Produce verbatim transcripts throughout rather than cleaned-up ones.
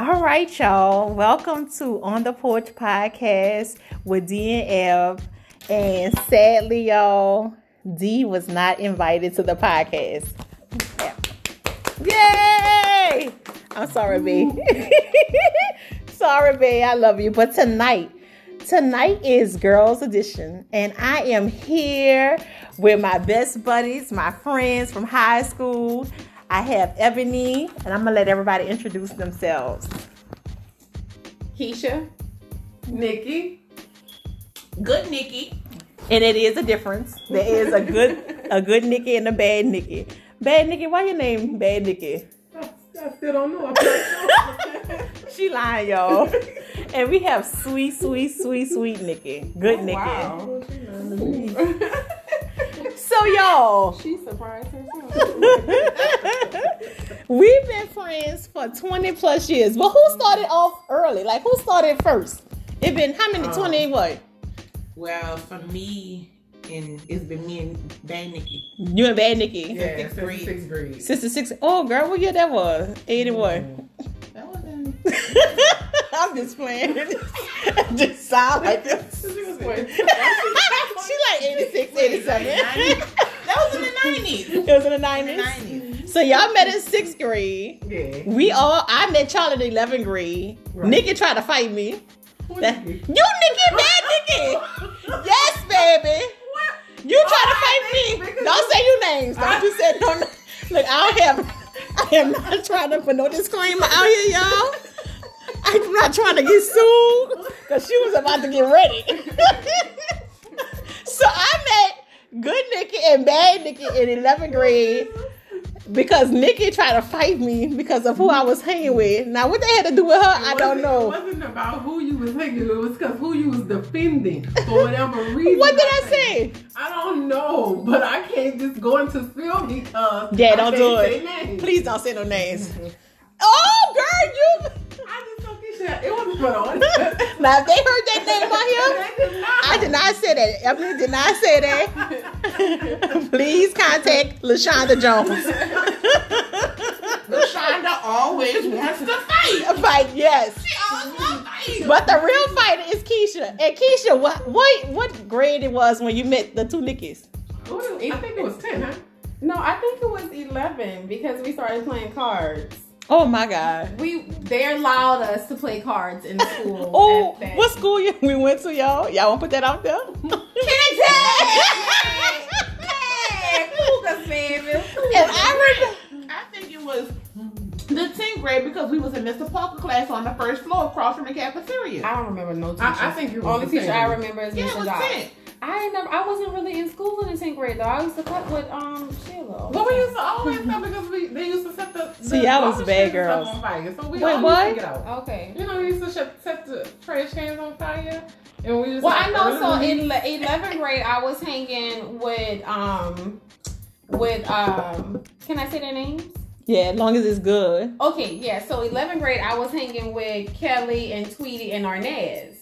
All right, y'all. Welcome to On the Porch Podcast with D N F. And sadly, y'all, D was not invited to the podcast. Yeah. Yay! I'm sorry, B. Sorry, B. I love you. But tonight, tonight is Girls Edition. And I am here with my best buddies, my friends from high school. I have Ebony, and I'm going to let everybody introduce themselves. Keisha. Nikki. Good Nikki. And it is a difference. There is a good a good Nikki and a bad Nikki. Bad Nikki, why your name Bad Nikki? I, I still don't know. She lying, y'all. And we have sweet, sweet, sweet, sweet Nikki. Good oh, Nikki. Wow. So, y'all. She surprised herself. We've been friends for twenty plus years. But who started off early? Like, who started first? It been how many? twenty um, what? Well, for me, and it's been me and Bad Nikki. You and Bad Nikki? Yeah, since sixth grade. Sixth grade. Since the sixth. Oh, girl, what year that was? eighty-one. Mm. That wasn't. I'm just playing. Just sound like this. She was playing. She like eighty-six, eighty-seven. That was in the nineties. It was in the nineties? So y'all met in sixth grade. Yeah. We all, I met y'all in eleventh grade. Right. Nikki tried to fight me. That, you Nikki, bad Nikki. Yes, baby. What? You try oh, to fight me. Don't say your names. Don't I, you say, don't. Look, I don't have, I am not trying to put no disclaimer out here, y'all. I'm not trying to get sued because she was about to get ready. So I met good Nikki and bad Nikki in eleventh grade because Nikki tried to fight me because of who I was hanging with. Now, what they had to do with her, I don't know. It wasn't about who you was hanging with. It was because who you was defending for whatever reason. What did I, I say? I don't know, but I can't just go into film because yeah, don't do it. Please don't say no names. Mm-hmm. Oh, girl, you... It wasn't put on. Now, if they heard that name on here, I did not say that. Ebony did not say that. Please contact Lashonda Jones. Lashonda always wants to fight. Fight, yes. She always wants to fight. But the real fighter is Keisha. And Keisha, what what, what grade it was when you met the two Nickies? Ooh, I think it was ten, huh? No, I think it was eleven because we started playing cards. Oh my God! We they allowed us to play cards in school. Oh, what school we went to, y'all? Y'all want to put that out there? And I remember, I think it was the tenth grade because we was in Mister Parker class on the first floor across from the cafeteria. I don't remember no teacher. I, I think the only teacher I remember is Mister Dodd. I remember I wasn't really in school in the tenth grade though. I used to cut with um Sheila. But we used to always come because we they used to set the, the see I was bad girls on fire. So we wait, what? Used to get out. Okay. You know we used to set the trash cans on fire, and we used well to I know. So in eleventh grade I was hanging with um with um can I say their names? Yeah, as long as it's good. Okay, yeah. So eleventh grade I was hanging with Kelly and Tweety and Arnaz.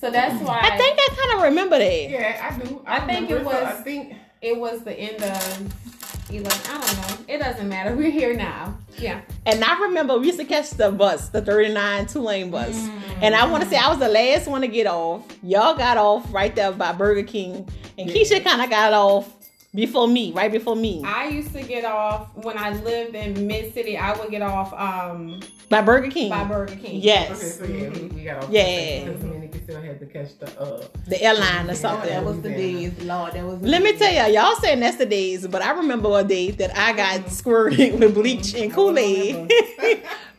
So that's why I think I kind of remember that. Yeah, I do. I, I think it was. So I think it was the end of eleven. I don't know. It doesn't matter. We're here now. Yeah. And I remember we used to catch the bus, the thirty-nine two-lane bus, mm-hmm. and I want to say I was the last one to get off. Y'all got off right there by Burger King, and yeah. Keisha kind of got off before me, right before me. I used to get off when I lived in Mid City. I would get off um by Burger King. By Burger King. Yes. Okay, so yeah, mm-hmm. we, we got off. Yeah. Still had to catch the uh the airline or something. That was the days, Lord. That was. The Let days. Me tell y'all, y'all saying that's the days, but I remember a day that I got mm-hmm. squirted with bleach mm-hmm. and Kool-Aid,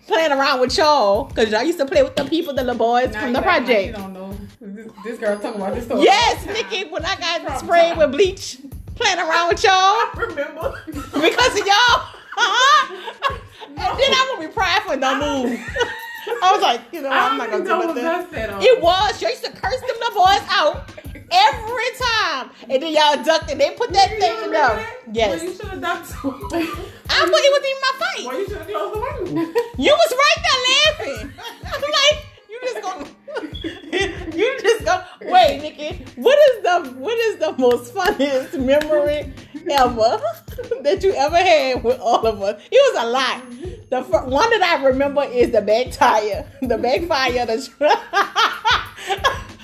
playing around with y'all because y'all used to play with the people, the little boys now from the got, project. You don't know this, this girl talking about this. Yes, Nikki, when I got sprayed with bleach, playing around with y'all. I remember because of y'all. Uh-huh. No. And then I'm gonna be prideful. Don't move. I was like, you know, I'm not going to do that. It was. Y'all used to curse them little boys out every time. And then y'all ducked and they put that you thing in there. Yes. Well, you should have ducked. I thought it was even my fight. Well, you should have closed the window. You was right there laughing. I'm like, you just going you just going wait, Nikki, what is the, what is the most funniest memory ever that you ever had with all of us? It was a lot. The f- one that I remember is the backfire. The backfire. The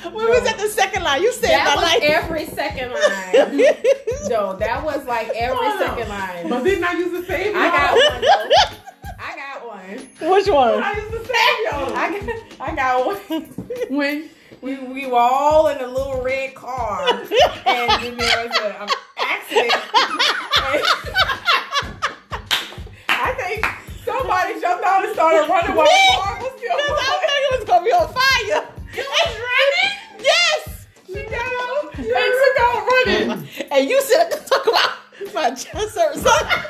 we was at the second line. You said that was like every second line. No, that was like every second line. But didn't I use the same? I got one. Though. I got one. Which one? I used the same. I got. I got one. When we we were all in a little red car, and there was an accident. I think somebody jumped out and started running while the car was still going. I thought it was gonna be on fire. It was running? Yes! She got out and took out running. And you said talk about my chest or something.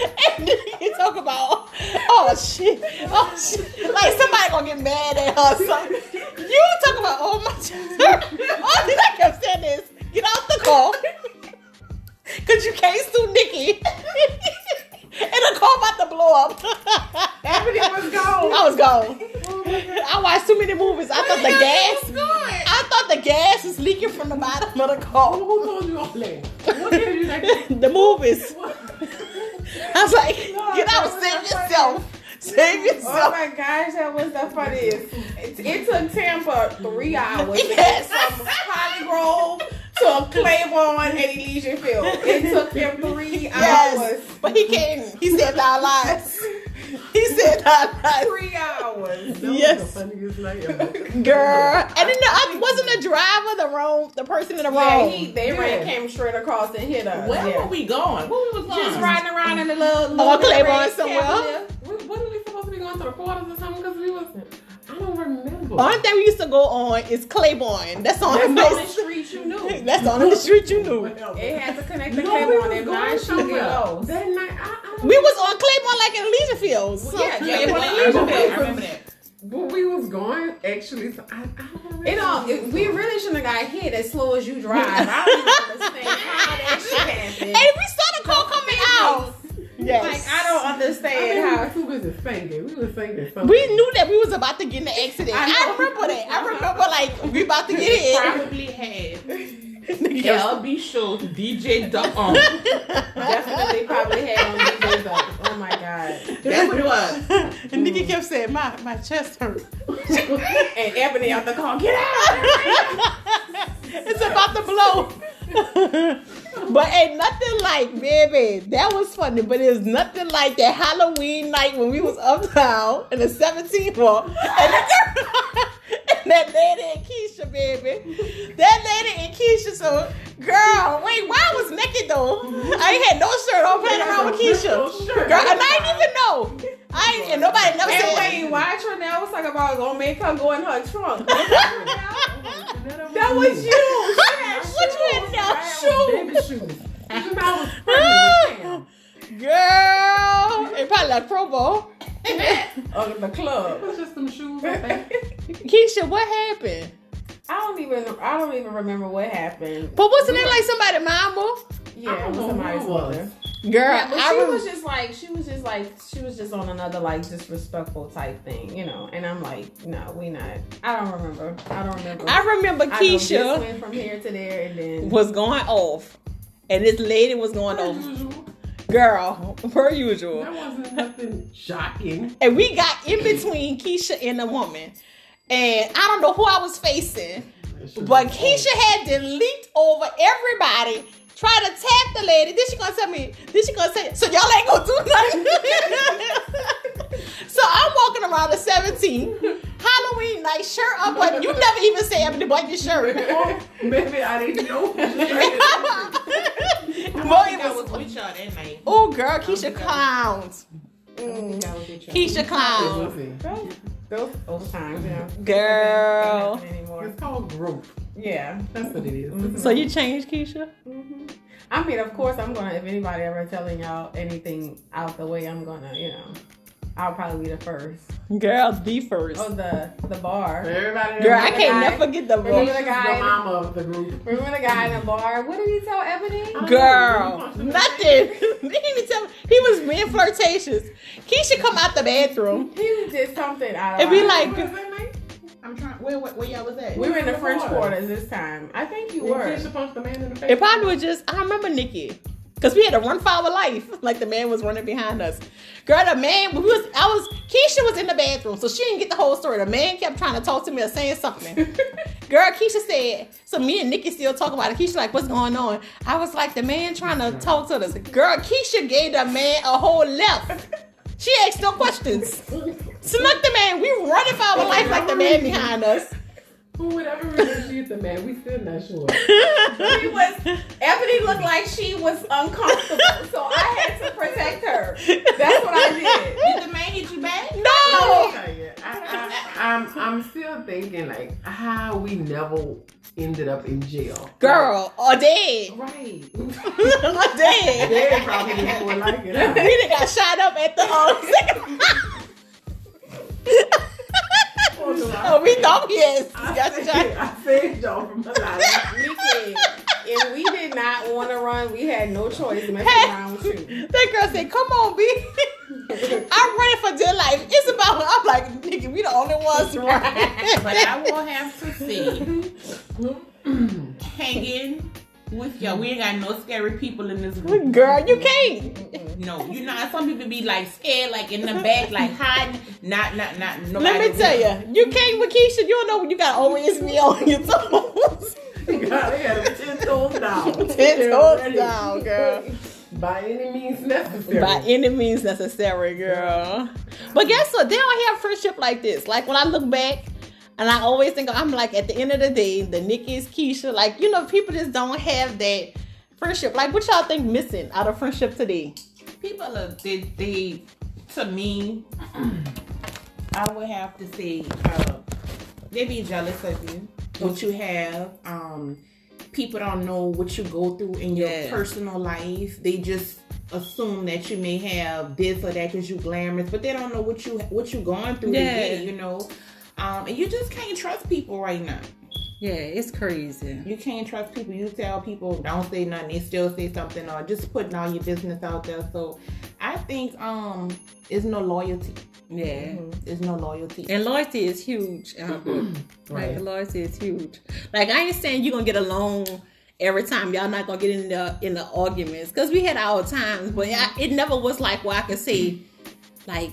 And then you talk about oh shit. Oh shit. Like somebody gonna get mad at her or something. You talk about oh my chest. All I kept saying is get out the car. Cause you can't sue Nikki. And the car about to blow up. Ebony was gone. I was gone. Oh, I watched too many movies. I what thought the gas. I thought the gas was leaking from the bottom of the car. Who told you all that? What did you like? The movies. What? I was like, no, get out, save yourself. Save yourself. Oh my gosh, that was the funniest. It, it took Tampa three hours to get from Holly Grove to Claiborne, Eddie Leisure Field. It took him three yes, hours. But he came. He saved our lives. He said that three hours. That yes, was the funniest night ever. Girl. And then the other wasn't the driver the wrong, the person in the wrong. Yeah, he, they yeah. ran, came straight across and hit us. Where yeah. were we going? Where we was going? Just riding around in the little. little oh, Claiborne somewhere. What, what are we supposed to be going to the quarters or something? Because we wasn't. I don't remember. The only thing we used to go on is Claiborne. That's on That's the only street you knew. That's on the street you knew. It had to connect to no, Claiborne and mine somewhere else. That night, I, I we was on Claiborne like in Leisure Fields. So. Yeah, Claiborne and Leisure Fields. I remember that. But we was going actually. So I, I don't remember. It all. It, we really shouldn't have got hit as slow as you drive. I don't understand how that shit happened. And we saw the car coming out. Yes. Like, I don't understand I mean, how. We were too busy singing. We were singing something. We knew that we was about to get in an accident. I, I remember that. I remember, like, we about to get in. Probably had L B Show D J Duck on. Definitely probably had on D J Duck. Oh, my God. That's what it was. And Nikki kept saying, my, my chest hurt. And Ebony out the car, get out. It's about to blow. But ain't nothing like, baby, that was funny, but it's nothing like that Halloween night when we was uptown in the seventeenth floor. And, and that lady and Keisha, baby. That lady and Keisha, so, girl, wait, why was naked, though? I ain't had no shirt on playing around with Keisha. Girl, and I didn't even know. I ain't, and nobody never and said wait, it. Why Trinnell was talking about gonna make her go in her trunk? That was you. What you in now? Shoes. Girl, it probably like Pro Bowl. Or the club. It was just some shoes. Keisha, what happened? I don't even. I don't even remember what happened. But wasn't it like somebody mama? Yeah, it was somebody's mother. Girl, yeah, but I she was, was just like she was just like she was just on another like disrespectful type thing, you know. And I'm like, no, we not. I don't remember. I don't remember. I remember Keisha I know, just went from here to there and then was going off, and this lady was going per off. Usual. Girl, per usual. That wasn't nothing shocking. And we got in between Keisha and the woman, and I don't know who I was facing, but Keisha had then leaped over everybody. Try to tap the lady. Then she gonna tell me. Then she gonna say, so y'all ain't gonna do nothing. So I'm walking around the seventeenth. Halloween night, shirt up, but you never even say Ebony, but your shirt. Maybe I didn't know. I was with y'all that night. Oh, girl, Keisha clowns. Mm. Keisha clowns. Those old times, yeah. Girl. It's called group. Yeah, that's what it is. Mm-hmm. So you changed, Keisha? Mm-hmm. I mean, of course, I'm gonna. If anybody ever telling y'all anything out the way, I'm gonna. You know, I'll probably be the first. Girl, the first. Oh, the the bar. Everybody. Girl, I can't never forget the bar. Remember the guy? The mama of the group. Remember the guy in the bar? What did he tell Ebony? Girl, nothing. He didn't tell. He was being flirtatious. Keisha come out the bathroom. He did something out of. And be like. I'm trying. Where, where, where y'all was at? We were in the French quarters this time. I think you were. It probably was just. I remember Nikki. Because we had to run for our life. Like, the man was running behind us. Girl, the man, we was, I was, Keisha was in the bathroom, so she didn't get the whole story. The man kept trying to talk to me or saying something. Girl, Keisha said, so me and Nikki still talking about it. Keisha like, what's going on? I was like, the man trying to talk to us. Girl, Keisha gave the man a whole left. She asked no questions. Snuck the man. We running for our life like the man behind us. For whatever reason, she's the man. We still not sure. She was, Ebony looked like she was uncomfortable, so I had to protect her. That's what I did. Did the man hit you back? No. I, I, I'm, I'm still thinking like how we never ended up in jail. Girl, like, or dead. Right. Or dead. Dead probably before like it. Huh? We done got shot up at the um. Oh, we don't, yes. I, got saved, I saved y'all from a lot. We did. If we did not want to run, we had no choice to mess around with you. That girl said, come on, B. I'm running for dear life. It's about, I'm like, nigga, we the only ones to run. But I will have to see. Hanging with y'all. We ain't got no scary people in this group. Girl, you can't. No, you know, some people be like scared, like in the back, like hiding. Not, not, not, no. Let me tell you, you came with Keisha, you don't know when you got always me on your toes. You gotta have a ten toes down. Ten toes down, girl. By any means necessary. By any means necessary, girl. But guess what? They don't have friendship like this. Like when I look back, and I always think, I'm like, at the end of the day, the Nikki's, Keisha, like, you know, people just don't have that friendship. Like, what y'all think missing out of friendship today? People are, they, they to me, I would have to say, uh, they be jealous of you, what you have. Um, people don't know what you go through in your yes. personal life. They just assume that you may have this or that because you glamorous, but they don't know what you what you going through yes. today, you know? Um, and you just can't trust people right now. Yeah, it's crazy. You can't trust people. You tell people, don't say nothing. They still say something or just putting all your business out there. So I think um, there's no loyalty. Yeah. Mm-hmm. There's no loyalty. And loyalty is huge. Um, right. Like, loyalty is huge. Like, I ain't saying you're going to get along every time. Y'all not going to get in the, in the arguments. Because we had our times. But I, it never was like where I could say, like,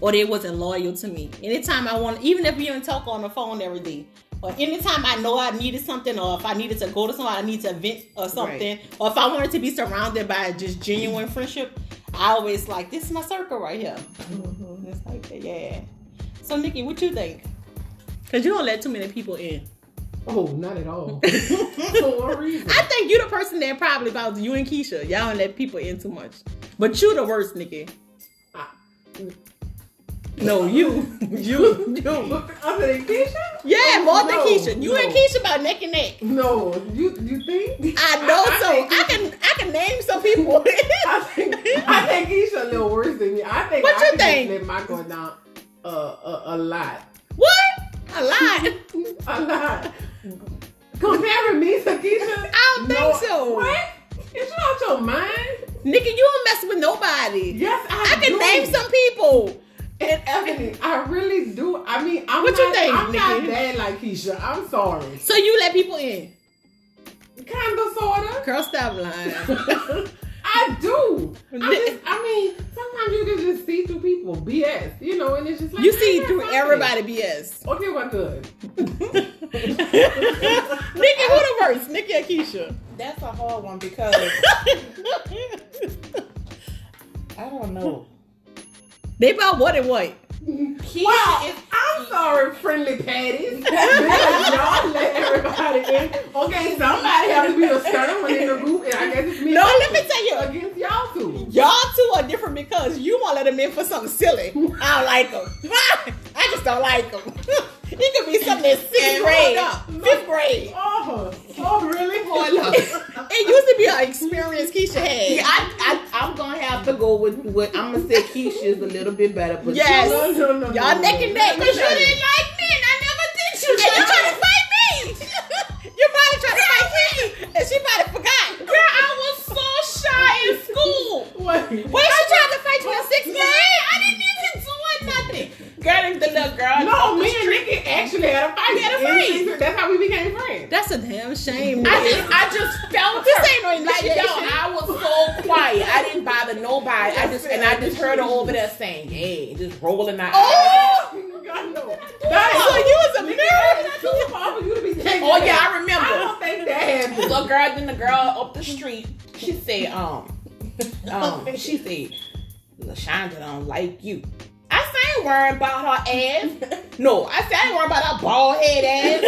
or they wasn't loyal to me. Anytime I want, even if we didn't talk on the phone every day, or anytime I know I needed something, or if I needed to go to somebody, I need to vent or something, right. or if I wanted to be surrounded by just genuine friendship, I always like, this is my circle right here. Mm-hmm. It's like that, yeah. So, Nikki, what you think? Because you don't let too many people in. Oh, not at all. For no reason. I think you the person that probably about you and Keisha. Y'all don't let people in too much. But you the worst, Nikki. I- No, you, you, you. Other than Keisha? Yeah, more than no, Keisha. You no. and Keisha about neck and neck. No, you, you think? I know I, so. I, I can, Keisha. I can name some people. I think, I think Keisha a little worse than me. I think. What I you think? Let my go down uh, a a lot. What? A lot. A lot. Comparing me to Keisha? I don't no. think so. What? Is you out your mind? Nikki, you don't mess with nobody. Yes, I. I can do. name some people. And Ebony, I really do. I mean, I'm what not, you think, I'm not bad like Keisha. I'm sorry. So you let people in? Kind of, sort of. Girl, stop lying. I do. I, just, I mean, sometimes you can just see through people. B S. You know, and it's just like... You see through funny. everybody B S. Okay, what good? Nikki, who the worst? Nikki or Keisha? That's a hard one because... I don't know. They bought what and what? Keisha wow, is, I'm sorry, friendly patties. Y'all let everybody in. Okay, somebody has to be a certain one in the group, and I guess it's me. No, let me tell you. Against y'all two. Y'all two are different because you want to let them in for something silly. I don't like them. I just don't like them. It could be something in sixth grade, fifth grade. Oh, oh really? Hold up. It used to be an experience Keisha had. Yeah, I, I, I'm going to have to go with what I'm going to say Keisha's a little bit better. But yes. No, no, no, no, Y'all no, neck and neck because no, no, no. you didn't like me and I never did you. And you trying to fight me. You probably trying to fight me. And she probably forgot. Girl, I was so shy in school. What? Wait, she was, tried to fight you in sixth grade? I didn't even do nothing. Girl, the little girl. No, me and Nikki actually had a fight. We had a fight. That's how we became friends. That's a damn shame. I just, I just felt this her. Ain't no like, yo, I was so quiet. quiet. I didn't bother nobody. I just and I just heard her over there saying, "Hey," just rolling my eyes. Oh, God, no. That so you was a mirror. Oh yeah, I remember. I don't think that happened. Little girl, then the girl up the street, she said, um, um, she said, "Lashonda don't like you." I said, ain't worried about her ass. No, I said, I ain't worried about her bald head ass.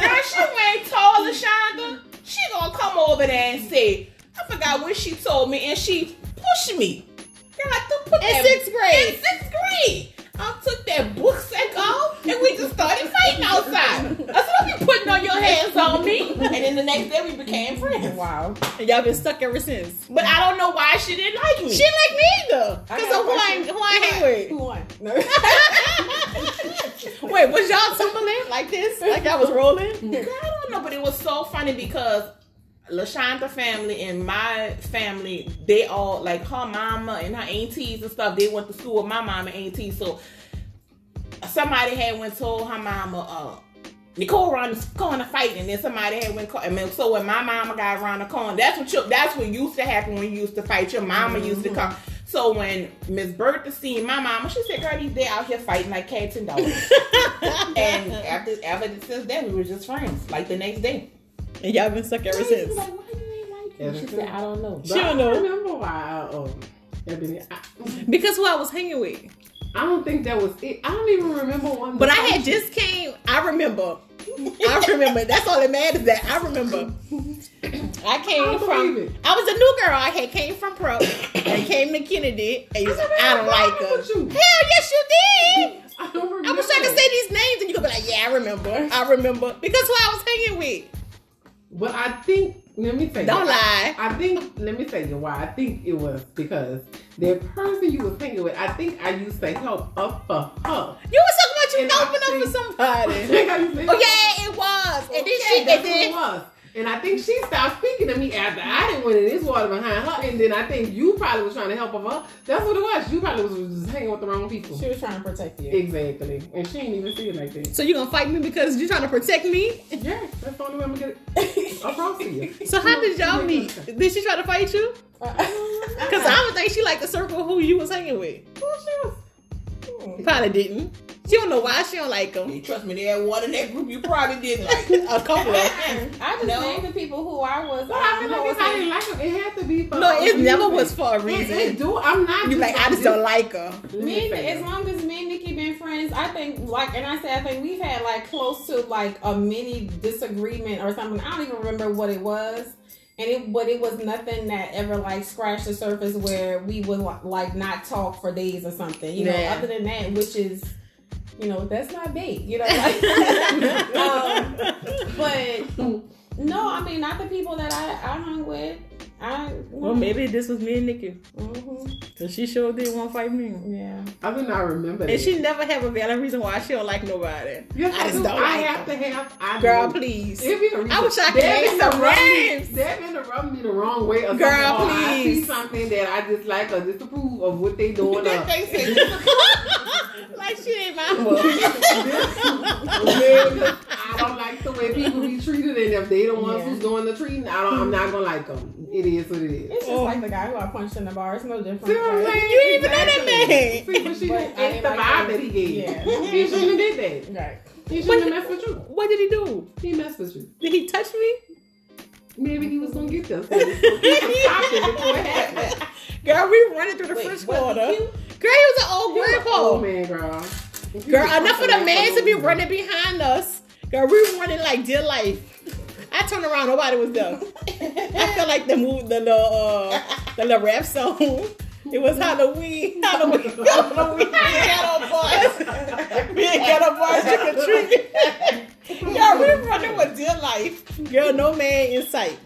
Girl, she ain't tall, Lashonda. She gonna come over there and say, I forgot what she told me, and she pushed me. Girl, I took put in that, sixth grade. In sixth grade. I took that book sack off, and we just started fighting outside. I said, don't be putting on your hands on me. And then the next day, we became friends. Wow. And y'all been stuck ever since. But I don't know why she didn't like me. She didn't like me either. Because of who I, who I hang with. Who won? No. Wait, was y'all tumbling like this? Like I was rolling? Girl, I don't know, but it was so funny because Lashonda family and my family, they all, like her mama and her aunties and stuff, they went to school with my mama and aunties. So somebody had went told her mama, uh, Nicole around the corner fighting, and then somebody had went, I mean, so when my mama got around the corner, that's what you, that's what used to happen when you used to fight. Your mama mm-hmm. used to come. So when Miss Bertha seen my mama, she said, girl, these they out here fighting like cats and dogs. And after, ever since then, we were just friends, like the next day. And y'all been stuck ever since. Like, why do they like you? She since. said, I don't know. She don't know. I remember why I, um, Ebony, I, because who I was hanging with. I don't think that was it. I don't even remember one. But I had just came. I remember. I remember. That's all that matters. That I remember. I came I from. It. I was a new girl. I had came from Pro. I came to Kennedy. And you said, I don't like her. You. Hell yes, you did. I don't remember. I wish I could say these names and you could be like, yeah, I remember. I remember because who I was hanging with. Well, I think, let me say. Don't you, lie. I, I think, let me tell you why. I think it was because the person you was hanging with, I think I used to help up for her. You was talking about you helping up for somebody. I think I used to help. Oh, yeah, it was. And okay, then she, that's and then, what it was. And I think she stopped speaking to me after I didn't went in this water behind her. And then I think you probably was trying to help her. That's what it was. You probably was just hanging with the wrong people. She was trying to protect you. Exactly. And she didn't even see it like that. So you going to fight me because you're trying to protect me? Yeah. That's the only way I'm going to get it across to you. So how did y'all meet? Did she try to fight you? Because I would think she liked the circle who you was hanging with. Well, she was. Hmm. Probably didn't. She don't know why she don't like them. You trust me, they had one in that group you probably didn't like. A couple of them. I just no. named the people who I was. But I feel like if I didn't like them, it had to be for No, it never reason. was for a reason. It, it do. I'm not. You like, I just don't like her. Me, as long as me and Nikki been friends, I think, like, and I said, I think we've had, like, close to, like, a mini disagreement or something. I don't even remember what it was. And it, but it was nothing that ever like scratched the surface where we would like not talk for days or something, you know. Yeah. Other than that, which is, you know, that's not big, you know. Like, um, but no, I mean, not the people that I, I hung with. I well, mm. maybe this was me and Nikki, mm-hmm. cause she sure didn't want to fight me. Yeah, I do not remember. And that. She never have a valid reason why she don't like nobody. Yes, I, I just do. don't. I like have them. to have. I Girl, do. please. I wish I could name some names. They've been rubbing me the wrong way. Or Girl, or please. I see something that I dislike or disapprove of what they doing. Like she ain't my fault. I don't like the way people be treated, and if they the ones yeah. who's doing the treating, I don't. I'm not gonna like them. It is what it is. It's just oh. like the guy who I punched in the bar. It's no different. See what I'm saying? You didn't exactly. even know that man. See, but she but it's the like vibe him. that he gave. Yeah. He shouldn't have did that. Right. He shouldn't have messed with you. What did he do? He messed with you. Did he touch me? Maybe he was gonna get this. So he was gonna get some before it happened. Girl, we running through the Wait, French Quarter. Girl, he was an old grandpa. Oh man, girl. Girl, enough for the man to be running behind us. Girl, we running like dear life. I turned around, nobody was there. I feel like the move, the little, uh, the little rap song. It was Halloween, Halloween, Halloween. Ghetto boys, we ain't ghetto boys trick or treating. Y'all, we running with dear life. Girl, no man in sight.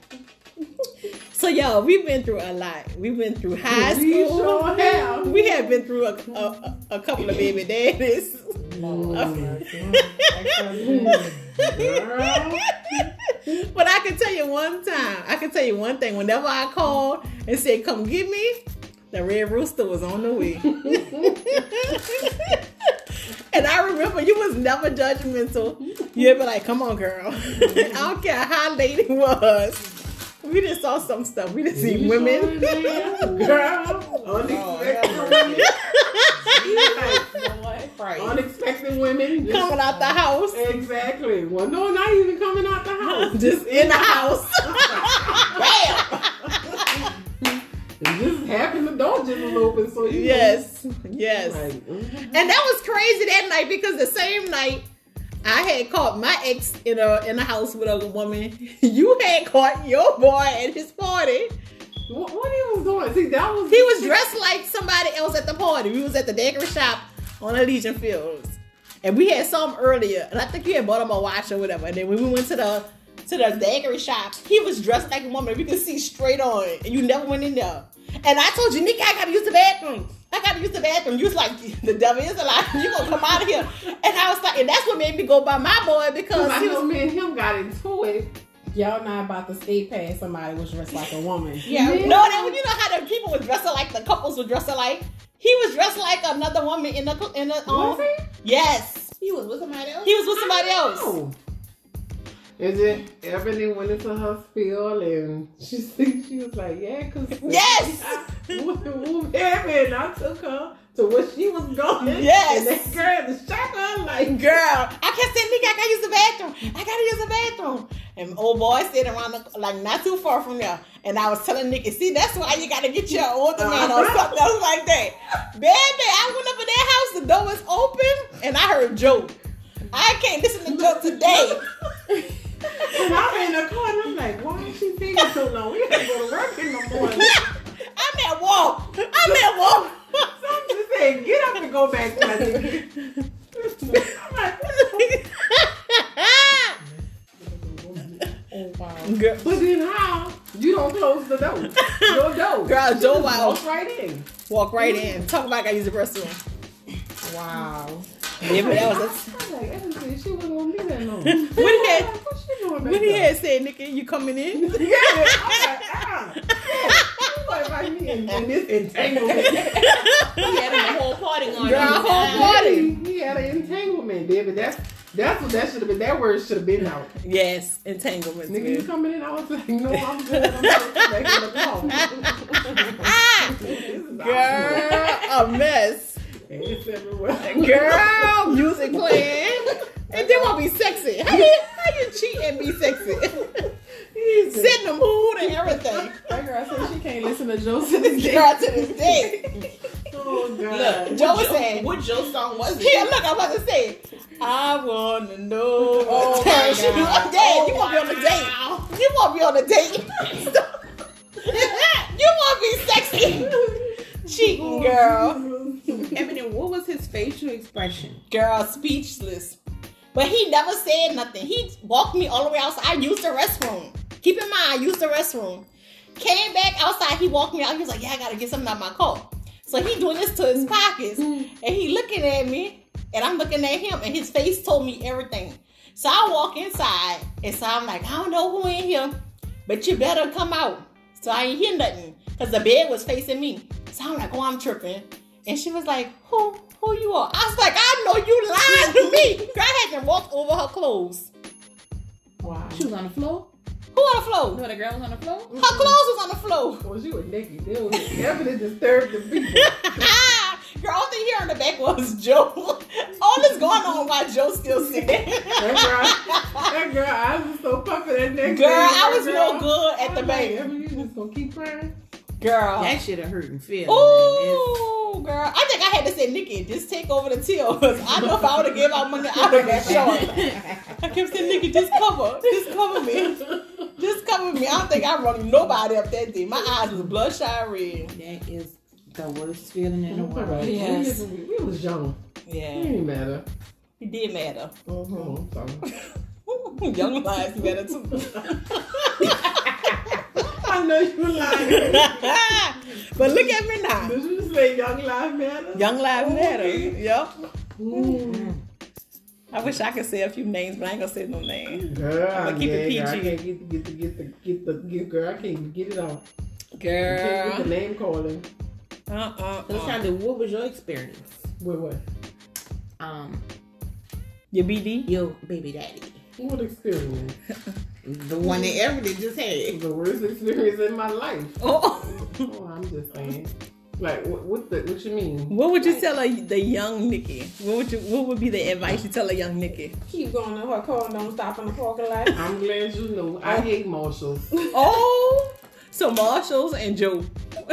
So y'all, we've been through a lot. We've been through high school. We sure have. We have been through a a, a couple of baby daddies. No, but I can tell you one time. I can tell you one thing. Whenever I called and said, "Come get me," the Red Rooster was on the way. And I remember you was never judgmental. You'd be like, "Come on, girl." I don't care how late it was. We just saw some stuff. We just seen women. Sure, girl. Unexpected women. Unexpected women. Just coming out the house. Exactly. Well, no, not even coming out the house. Just in the house. Bam! It just happened. The door just open. So you yes. Know. Yes. Like, mm-hmm. And that was crazy that night because the same night, I had caught my ex in a in a house with a woman. You had caught your boy at his party. What, what he was doing? See, that was he was dressed like somebody else at the party. We was at the daiquiri shop on Allegiant Fields, and we had some earlier. And I think you had bought him a watch or whatever. And then when we went to the to the daiquiri shop, he was dressed like a woman. We could see straight on, and you never went in there. And I told you, Nikki, I gotta use the bathroom. I gotta use the bathroom. You was like, the devil is alive. You gonna come out of here. And I was like, and that's what made me go by my boy because I he know was, me and him got into it. Y'all not about to skate past somebody was dressed like a woman. Yeah. yeah. No, that you know how the people were dressed like the couples were dressed like. He was dressed like another woman in the in the um, was he? Yes. He was with somebody else. He was with somebody else. And then Ebony went into her spiel and she she was like, yeah, because yes! Whoop Ebony. I took her to where she was going. Yes! And that girl, the shotgun, like, girl, I can't stand Nikki. I gotta use the bathroom. I gotta use the bathroom. And old boy stayed around, the, like, not too far from there. And I was telling Nikki, see, that's why you gotta get your older man or something else like that. Baby, I went up in that house, the door was open, and I heard Joe. I can't listen to Joe today. And I'm in the car and I'm like, why is she taking so long? We gotta go to work in the morning. I'm at walk. I'm at walk. So I'm just saying, get up and go back to my nigga. I'm like, oh wow. Girl. But then how? You don't close the door. No door. Girl, Joe Wild. Walk right in. Walk right in. Talk about I gotta use the restroom. Wow. Yeah, but that was a... I was like, Evan, she wasn't gonna be that long. When he had, like, what she doing when he had said, Nikki, you coming in? Yeah, I'm like, ah, yeah. What about me in this entanglement? He had a whole party on. Your whole party. He had an entanglement, baby. That's that's what that should have been. That word should have been out. Yes, entanglement. Nigga, you coming in? I was like, no, I'm good. I'm back in the girl, a mess. It's everywhere. Girl, music playing. And they won't be sexy. How you, how you cheat and be sexy? Sit in the mood and everything. That girl said she can't listen to Joe to this day. Girl, to this day. Oh, God. Look, Joe was saying. What Joe song was it? Yeah, look, I was about to say. I want to know. Oh, my she God. Dad, you won't be on a date. You won't be on a date. You won't be sexy. Cheating, girl. Ebony, what was his facial expression? Girl, speechless. But he never said nothing. He walked me all the way outside. I used the restroom. Keep in mind, I used the restroom. Came back outside. He walked me out. He was like, yeah, I got to get something out of my coat. So he doing this to his pockets. And he looking at me. And I'm looking at him. And his face told me everything. So I walk inside. And so I'm like, I don't know who in here. But you better come out. So I ain't hear nothing. Because the bed was facing me. So I'm like, oh, I'm tripping. And she was like, who, who you are? I was like, I know you lied to me. Girl, I had to walk over her clothes. Wow. She was on the floor? Who on the floor? No, the girl was on the floor? Her mm-hmm. clothes was on the floor. Well, she was naked. They was definitely disturbed the people. Girl, all thing here on the back was Joe. All that's going on while Joe still sitting. That girl, that girl, I was so puffing that neck. Girl, I was girl. no good at I the back. Like, you just gonna keep crying? Girl. That shit a hurting feeling. Ooh, girl. I think I had to say, Nikki, just take over the till. I know if I would have gave out money, I would have short. I kept saying, Nikki, just cover. Just cover me. Just cover me. I don't think I rung nobody up that day. My eyes was bloodshot red. That is the worst feeling in the world. Yes. We, we was young. Yeah. It didn't matter. It did matter. Mm-hmm. Young lives matter too. I know you lying. But look at me now. Did you just say young life matters? Young life oh, matters. Yep. Mm. I wish I could say a few names, but I ain't gonna say no names. Girl, I'm gonna keep yeah, it P G. Girl, I can't get the, get the, get the, get the, get, girl, I can't get it off. Girl. I can't get the name calling. Uh-uh. So, Shonda, what was your experience? With what? Um. Your B D? Your baby daddy. What experience? The one that Ebony just had. The worst experience in my life. Oh, oh I'm just saying. Like, what, what, the, what you mean? What would you like, tell a, the young Nikki? What would you, what would be the advice you tell a young Nikki? Keep going in her car and don't stop in the parking lot. I'm glad you know. I hate marshals. Oh, so marshals and Joe. Hold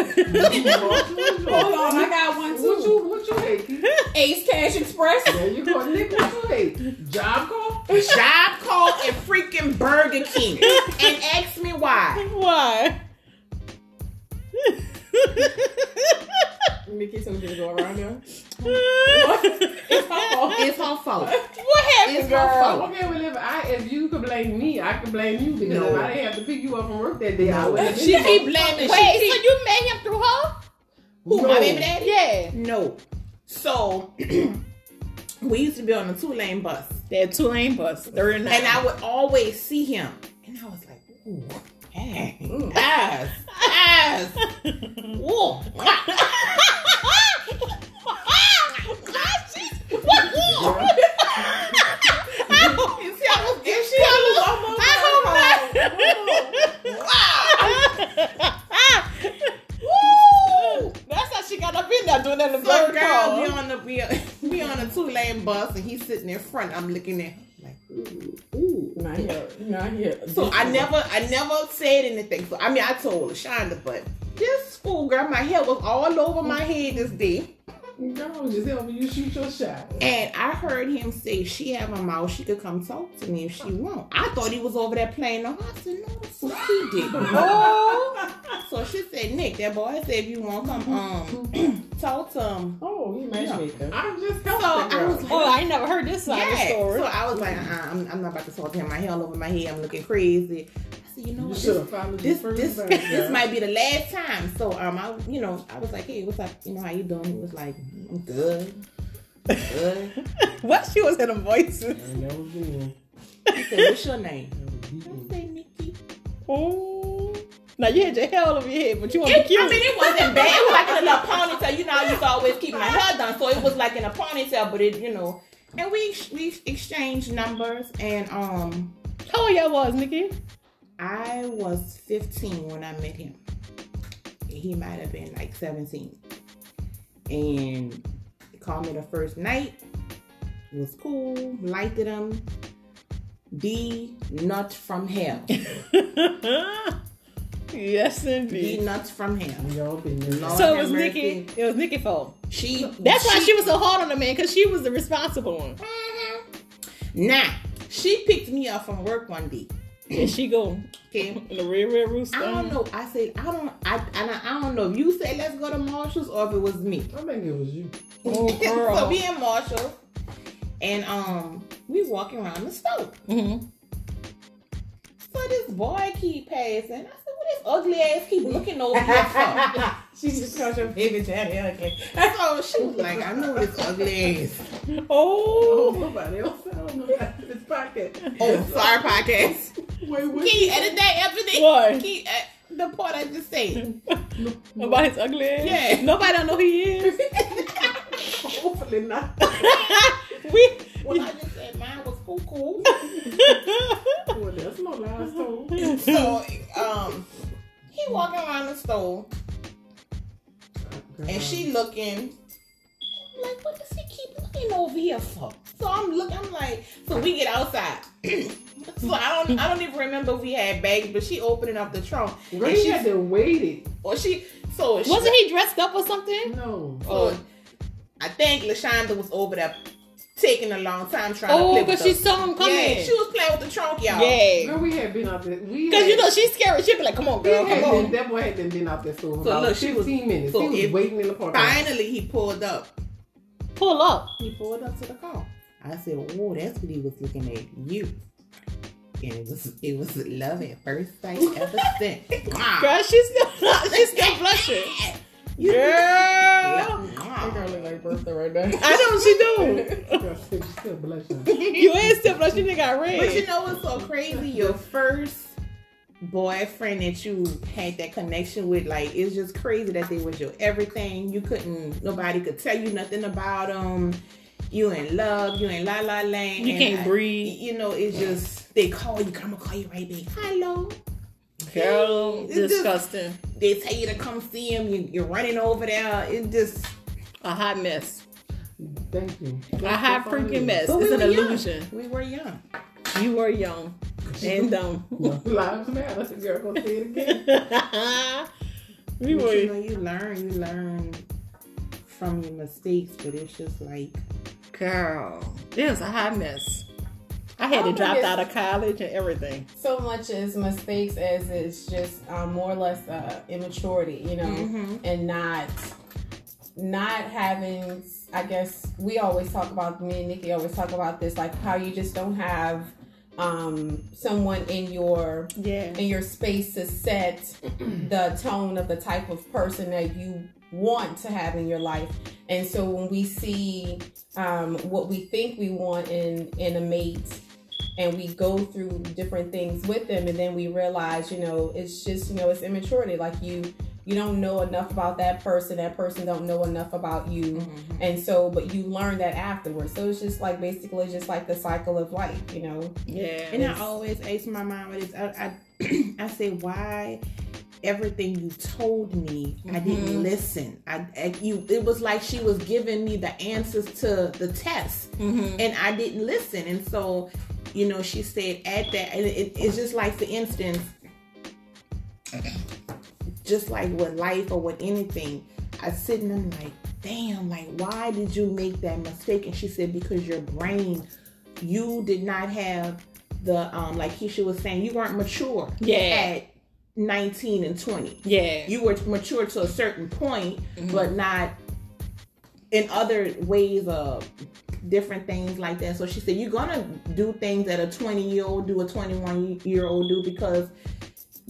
on, I got one too. What you, what you hate? Ace Cash Express. There you go, Nikki. What you hate? Job call? Job call and freaking Burger King. And ask me why. Why? Nikki told you to go around there. It's her fault. It's her fault. What happened, it's girl? Her fault. Okay, well, if I if you could blame me, I can blame you because no. if I didn't have to pick you up from work that day, I wouldn't. She keep blaming. Wait, she keep... so you met him through her? Who, no. my baby daddy? Yeah. No. So we used to be on the two lane bus. That two lane bus, thirty nine, and I would always see him, and I was like, ooh. Hey, ooh, ass, ass, whoa! She's what? Whoa! You see, I was getting she was almost. I don't know. Woo! That's how she got up in there doing that in the so bird call. We on the we, we on a two lane bus, and he's sitting in front. I'm looking at. Ooh, ooh. Not yet. Not yet. So I never, I never said anything. So I mean, I told Lashonda, but this schoolgirl, my hair was all over my head this day. Girl, just helping you shoot your shot. And I heard him say, "She have a mouth. She could come talk to me if she want." I thought he was over there playing the horse, and no, that's what he did. Oh, so she said, "Nick, that boy said if you want, come um talk to him." Oh, he matchmaker. I'm just so I was like, oh, I never heard this side yeah. of the story. So I was like, uh-uh, I'm, I'm not about to talk to him. My hair all over my head. I'm looking crazy. You know, you this this, this, bird, this might be the last time. So um, I you know I was like, hey, what's up? You know how you doing? He was like, I'm good, I'm good. What she was in her voices? That was good. He said, what's your name? I said, Nikki. Oh, now you had your hair all over your head, but you want to be cute. I mean, it wasn't bad. It was like in a little ponytail. You know, I used to always keep my hair done, so it was like in a ponytail. But it, you know, and we we exchanged numbers and um. How old y'all was, Nikki? I was fifteen when I met him. He might have been like seventeen. And he called me the first night. It was cool. Liked him. The nut from hell. Yes, indeed. The nuts from hell. Y'all been so it was Nikki. It was Nikki's fault. She. That's she, why she was so hard on the man because she was the responsible one. Mm-hmm. Now she picked me up from work one day. And she go, okay, in the red, red rooster. I don't know. I said, I don't, I, I, I don't know if you said let's go to Marshall's or if it was me. I think it was you. Oh, girl. So we in Marshall's and um, we walking around the store. Mm-hmm. So this boy keep passing. I said, what this ugly ass keep looking over here for? She just called your baby daddy ugly. So she was like, I know this ugly ass. Oh. Oh, nobody else. I don't know about this podcast. Oh, sorry, podcast. Wait, wait. Can you edit that, Ebony? What? Can you ed- the part I just said? No, no. About his ugly ass? Yeah. Nobody don't know who he is. Hopefully not. we, well, I just said mine was cool, cool. Well, that's no lies told. So, um, he walking around the store, and she looking. I'm like, what does he keep looking over here for? So I'm looking. I'm like, so we get outside. So I don't, I don't even remember if we had bags, but she opening up the trunk. Girl, and she had to wait it. Or she, so wasn't she, he dressed up or something? No. So I think Lashonda was over there taking a long time trying oh, to play with Oh, because she saw him coming. Yeah, she was playing with the trunk, y'all. Yeah. Girl, we had been out there. Because, you know, she's scared. She'd be like, come on, girl, come on. Been, that boy had been out there for so look, she was, minutes. So he was waiting in the park. Finally, he pulled up. Pull up. He pulled up to the car. I said, oh, that's what he was looking at. You. And it was it was love at first sight ever since. Wow. Girl, she's still, she's still blushing. Girl. Girl. That girl look like Bertha right now. I know what she do. Girl, she's still blushing. You is still blushing. You got red. But you know what's so crazy? Your first boyfriend that you had that connection with, like, it's just crazy that they was your everything. You couldn't, nobody could tell you nothing about them. you in love, you in la la land. You can't I, breathe. You know, it's just, they call you, I'm gonna call you right back. Hello. Girl, it's disgusting. Just, they tell you to come see him, you, you're running over there. It's just a hot mess. Thank you. Thank a hot freaking mess. But it's we an illusion. Young. We were young. You were young. And dumb. Lives matter. Girl, gonna say it again. We were. You know, you learn, you learn from your mistakes, but it's just like, girl, it was a hot mess. I had to drop out of college and everything. So much as mistakes as it's just um, more or less uh, immaturity, you know, mm-hmm. and not not having. I guess we always talk about, me and Nikki always talk about this, like how you just don't have um, someone in your yeah. in your space to set the tone of the type of person that you want to have in your life. And so when we see um, what we think we want in in a mate, and we go through different things with them, and then we realize, you know, it's just, you know, it's immaturity. Like you. You don't know enough about that person. That person don't know enough about you. Mm-hmm. And so, but you learn that afterwards. So it's just like, basically just like the cycle of life, you know? Yeah. And I always ask my mom this. I, I, I say, why everything you told me, mm-hmm. I didn't listen. I, I you, It was like she was giving me the answers to the test. Mm-hmm. And I didn't listen. And so, you know, she said at that, and it, it's just like, for instance, okay. Just like with life or with anything, I sit and I'm like, damn, like, why did you make that mistake? And she said, because your brain, you did not have the, um, like Keisha was saying, you weren't mature yeah. at nineteen and twenty. Yeah. You were mature to a certain point, mm-hmm. but not in other ways of different things like that. So she said, you're going to do things that a twenty-year-old do, a twenty-one-year-old do, because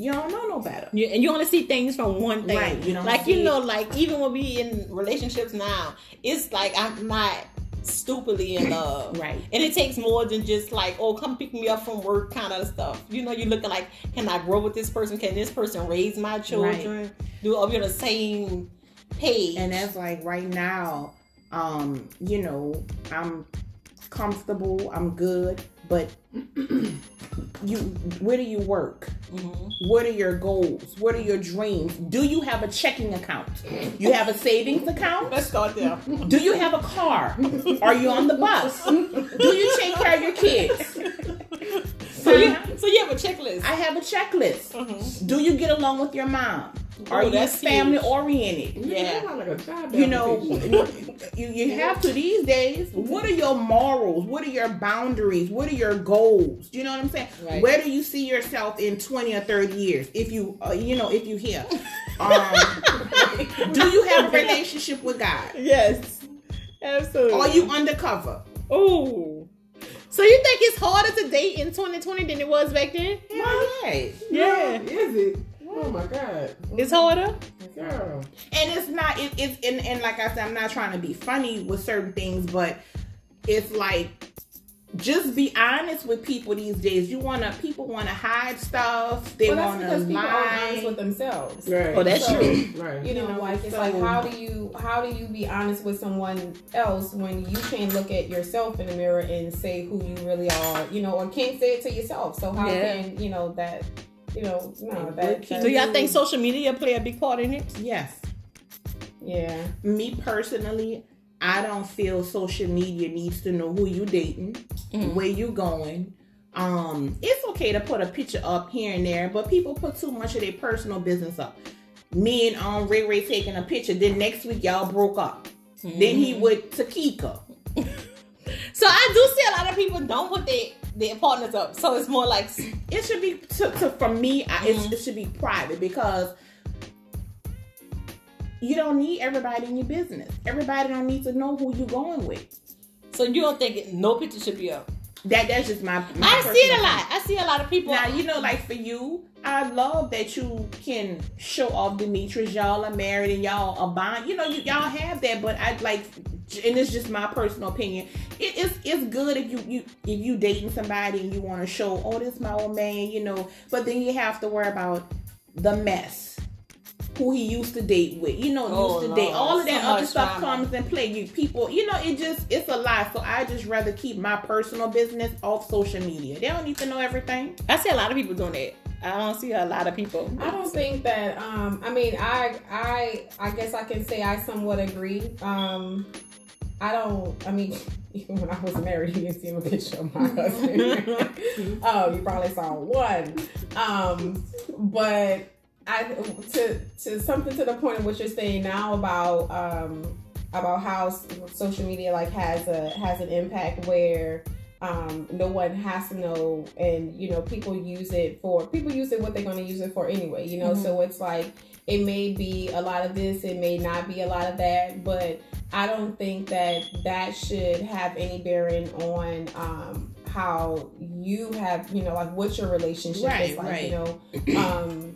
you don't know no better. You, and you only see things from one thing. Right, you know like, you know, like, even when we in relationships now, it's like, I'm not stupidly in love. Right. And it takes more than just like, oh, come pick me up from work kind of stuff. You know, you're looking like, can I grow with this person? Can this person raise my children? Right. Do over the same page. And that's like, right now, um, you know, I'm comfortable, I'm good, but... You, where do you work? Mm-hmm. What are your goals? What are your dreams? Do you have a checking account? You have a savings account? Let's start there. Do you have a car? Are you on the bus? Do you take care of your kids? So you, so you have a checklist. I have a checklist. Mm-hmm. Do you get along with your mom? Ooh, are you family huge. Oriented? Yeah. You know, you, you have to these days. What are your morals? What are your boundaries? What are your goals? You know what I'm saying? Right. Where do you see yourself in twenty or thirty years? If you, uh, you know, if you here, um, do you have a relationship with God? Yes, absolutely. Are you undercover? Oh. So you think it's harder to date in twenty twenty than it was back then? Yeah. Right. Yeah. Yeah. Is it? Oh my God. It's harder? Girl. And it's not, it, it's, and, and like I said, I'm not trying to be funny with certain things, but it's like, just be honest with people these days. You want to, people want to hide stuff. They well, want to lie. People aren't honest with themselves. Right. Oh, that's so, true. Right. You know, you know like, so, it's like, how do you, how do you be honest with someone else when you can't look at yourself in the mirror and say who you really are, you know, or can't say it to yourself. So how yeah. can, you know, that... You know, no, that, that, do y'all think social media play a big part in it? Yes. Yeah. Me personally, I don't feel social media needs to know who you dating, mm. where you going. Um, it's okay to put a picture up here and there, but people put too much of their personal business up. Me and um Ray Ray taking a picture. Then next week y'all broke up. Mm. Then he with Takika. So I do see a lot of people don't put their their partners up. So it's more like it should be to, to, for me. I, mm-hmm. It should be private, because you don't need everybody in your business. Everybody don't need to know who you're going with. So you don't think it, no picture should be up? That that's just my. my I see it a lot. I see a lot of people. Now you know, like for you, I love that you can show off Demetrius. Y'all are married and y'all are bond. You know, you, y'all have that, but I like. And it's just my personal opinion. It, it's it's good if you, you if you dating somebody and you want to show, oh, this is my old man, you know. But then you have to worry about the mess. who he used to date with, you know, oh, used to date, Lord. all of that so other stuff trauma. comes and play. You people, you know, it just, it's a lie. So I just rather keep my personal business off social media. They don't need to know everything. I see a lot of people doing that. I don't see a lot of people. I don't think that. Um, I mean, I, I, I guess I can say I somewhat agree. Um, I don't. I mean, even when I was married, you didn't see a picture of my husband. um, you probably saw one. Um, but I to to something to the point of what you're saying now about um about how social media like has a has an impact where. Um, no one has to know, and you know, people use it for people use it what they're going to use it for anyway. You know, mm-hmm. so it's like it may be a lot of this, it may not be a lot of that, but I don't think that that should have any bearing on um, how you have, you know, like what your relationship right, is like. Right. You know, um,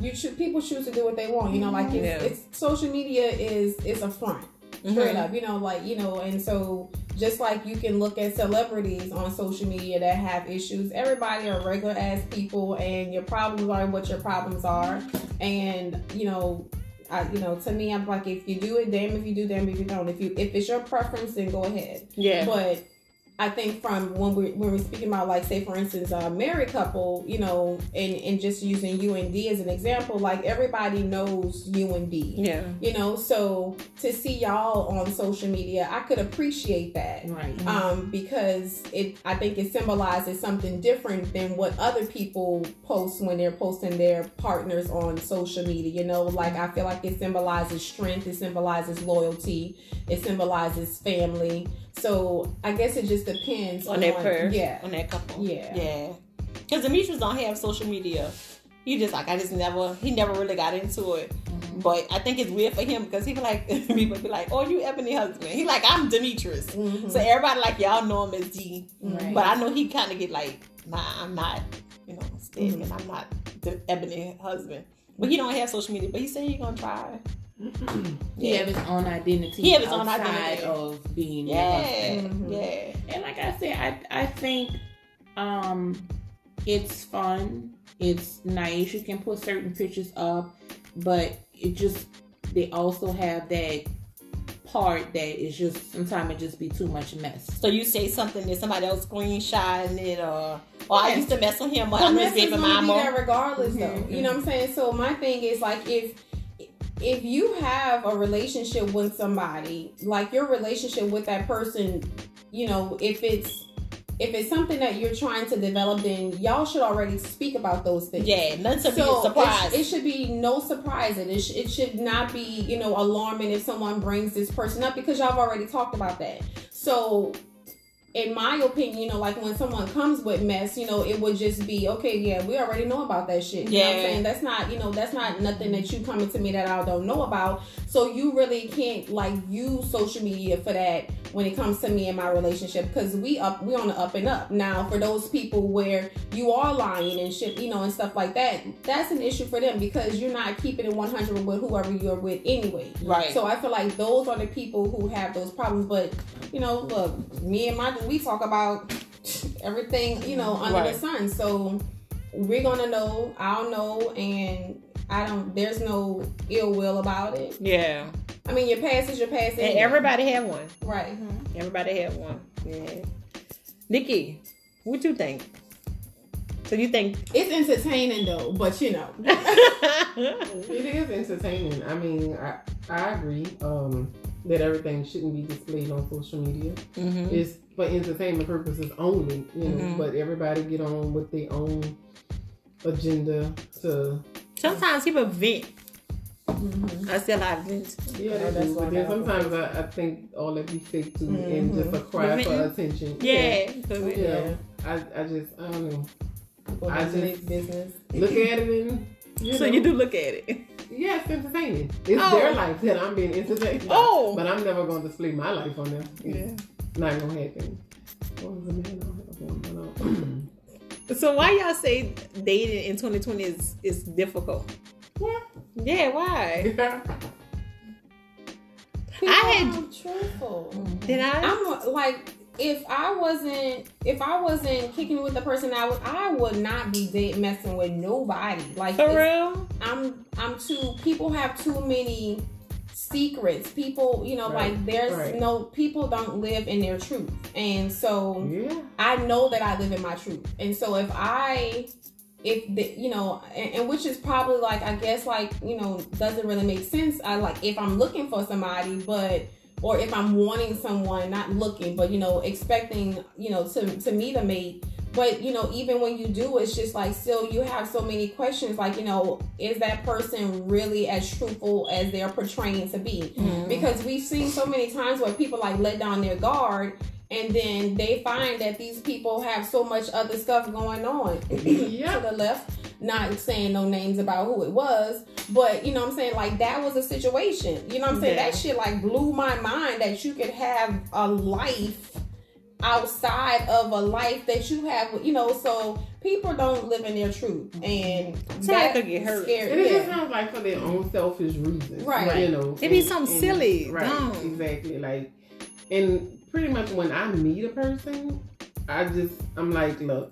you should people choose to do what they want. You know, like it's, yeah. it's social media is is a front. Straight mm-hmm. up, you know, like, you know, and so just like you can look at celebrities on social media that have issues, everybody are regular ass people, and your problems are what your problems are. And, you know, I, you know, to me, I'm like, if you do it, damn if you do, damn if you don't. If you, if it's your preference, then go ahead. Yeah. But I think from when we when we're speaking about, like, say, for instance, a married couple, you know, and, and just using you and D as an example, like, everybody knows you and D. Yeah. You know, so to see y'all on social media, I could appreciate that. Right. Um, because it, I think it symbolizes something different than what other people post when they're posting their partners on social media. You know, like, I feel like it symbolizes strength, it symbolizes loyalty, it symbolizes family. So I guess it just depends on, on that per, yeah, on that couple, yeah, yeah. Because Demetrius don't have social media. He just like I just never he never really got into it. Mm-hmm. But I think it's weird for him because he be like people be like, "Oh, you Ebony husband." He like I'm Demetrius, mm-hmm. so everybody like y'all know him as D. Mm-hmm. But I know he kind of get like, "Nah, I'm not," you know, mm-hmm. and I'm not the Ebony husband. But he don't have social media. But he said he gonna try. Mm-hmm. He yeah. have his own identity. He have his outside own identity of being yeah, mm-hmm. yeah. And like I said, I I think um, it's fun. It's nice. You can put certain pictures up, but it just they also have that part that is just sometimes it just be too much mess. So you say something that somebody else screenshotting it or. Or yes. I used to mess with him. But so I'm just giving my mom. Regardless, mm-hmm. though, you know what I'm saying. So my thing is like if. If you have a relationship with somebody, like your relationship with that person, you know, if it's if it's something that you're trying to develop, then y'all should already speak about those things. Yeah, none to so be surprised. It, it should be no surprise. It sh- it should not be, you know, alarming if someone brings this person up because y'all have already talked about that. So. In my opinion, you know, like when someone comes with mess, you know, it would just be, okay, yeah, we already know about that shit. You yeah. know what I'm saying? That's not, you know, that's not nothing that you coming to me that I don't know about. So you really can't like use social media for that when it comes to me and my relationship because we up, we on the up and up. Now, for those people where you are lying and shit, you know, and stuff like that, that's an issue for them because you're not keeping it one hundred with whoever you're with anyway. Right. So I feel like those are the people who have those problems. But, you know, look, me and my we talk about everything, you know, under right. the sun. So we're gonna know, I'll know, and I don't. There's no ill will about it. Yeah. I mean, your past is your past. And anyway. Everybody had one, right? Mm-hmm. Everybody had one. Yeah. Nikki, what you think? So you think it's entertaining though, but you know, it is entertaining. I mean, I I agree um, that everything shouldn't be displayed on social media. Mm-hmm. It's for entertainment purposes only, you know, mm-hmm. but everybody get on with their own agenda to... Sometimes people vent. Mm-hmm. I still have vent. Yeah, oh, that's why. Then sometimes I, I think all that we fake too mm-hmm. and just a cry for attention. Yeah. Yeah. You know, I, I just, I don't know. Well, I just business. Look at it and... You so know. You do look at it. Yeah, it's entertaining. It's oh. their life that I'm being entertained by. Oh. But I'm never going to display my life on them. Yeah. Not gonna happen. So why y'all say dating in twenty twenty is, is difficult? What? Yeah, why? Yeah. I had truthful. Did I? I'm like if I wasn't, if I wasn't kicking with the person I was, I would not be dead messing with nobody. Like, for real? I'm, I'm too, people have too many secrets. People, you know, right. like there's right. no, people don't live in their truth. And so yeah. I know that I live in my truth. And so if I, if the, you know, and, and which is probably like, I guess like, you know, doesn't really make sense. I like, if I'm looking for somebody, but, or if I'm wanting someone, not looking, but, you know, expecting, you know, to, to meet a mate. But, you know, even when you do, it's just like, still, you have so many questions. Like, you know, is that person really as truthful as they're portraying to be? Mm-hmm. Because we've seen so many times where people, like, let down their guard. And then they find that these people have so much other stuff going on. Yep. To the left. Not saying no names about who it was. But, you know what I'm saying? Like, that was a situation. You know what I'm saying? Yeah. That shit, like, blew my mind that you could have a life outside of a life that you have. You know, so people don't live in their truth. And so that could get hurt. Scary. And it yeah. just sounds like for their own selfish reasons. Right. Like, you know. It'd be something and, silly. Right. No. Exactly. Like, and... pretty much when I meet a person, I just, I'm like, look,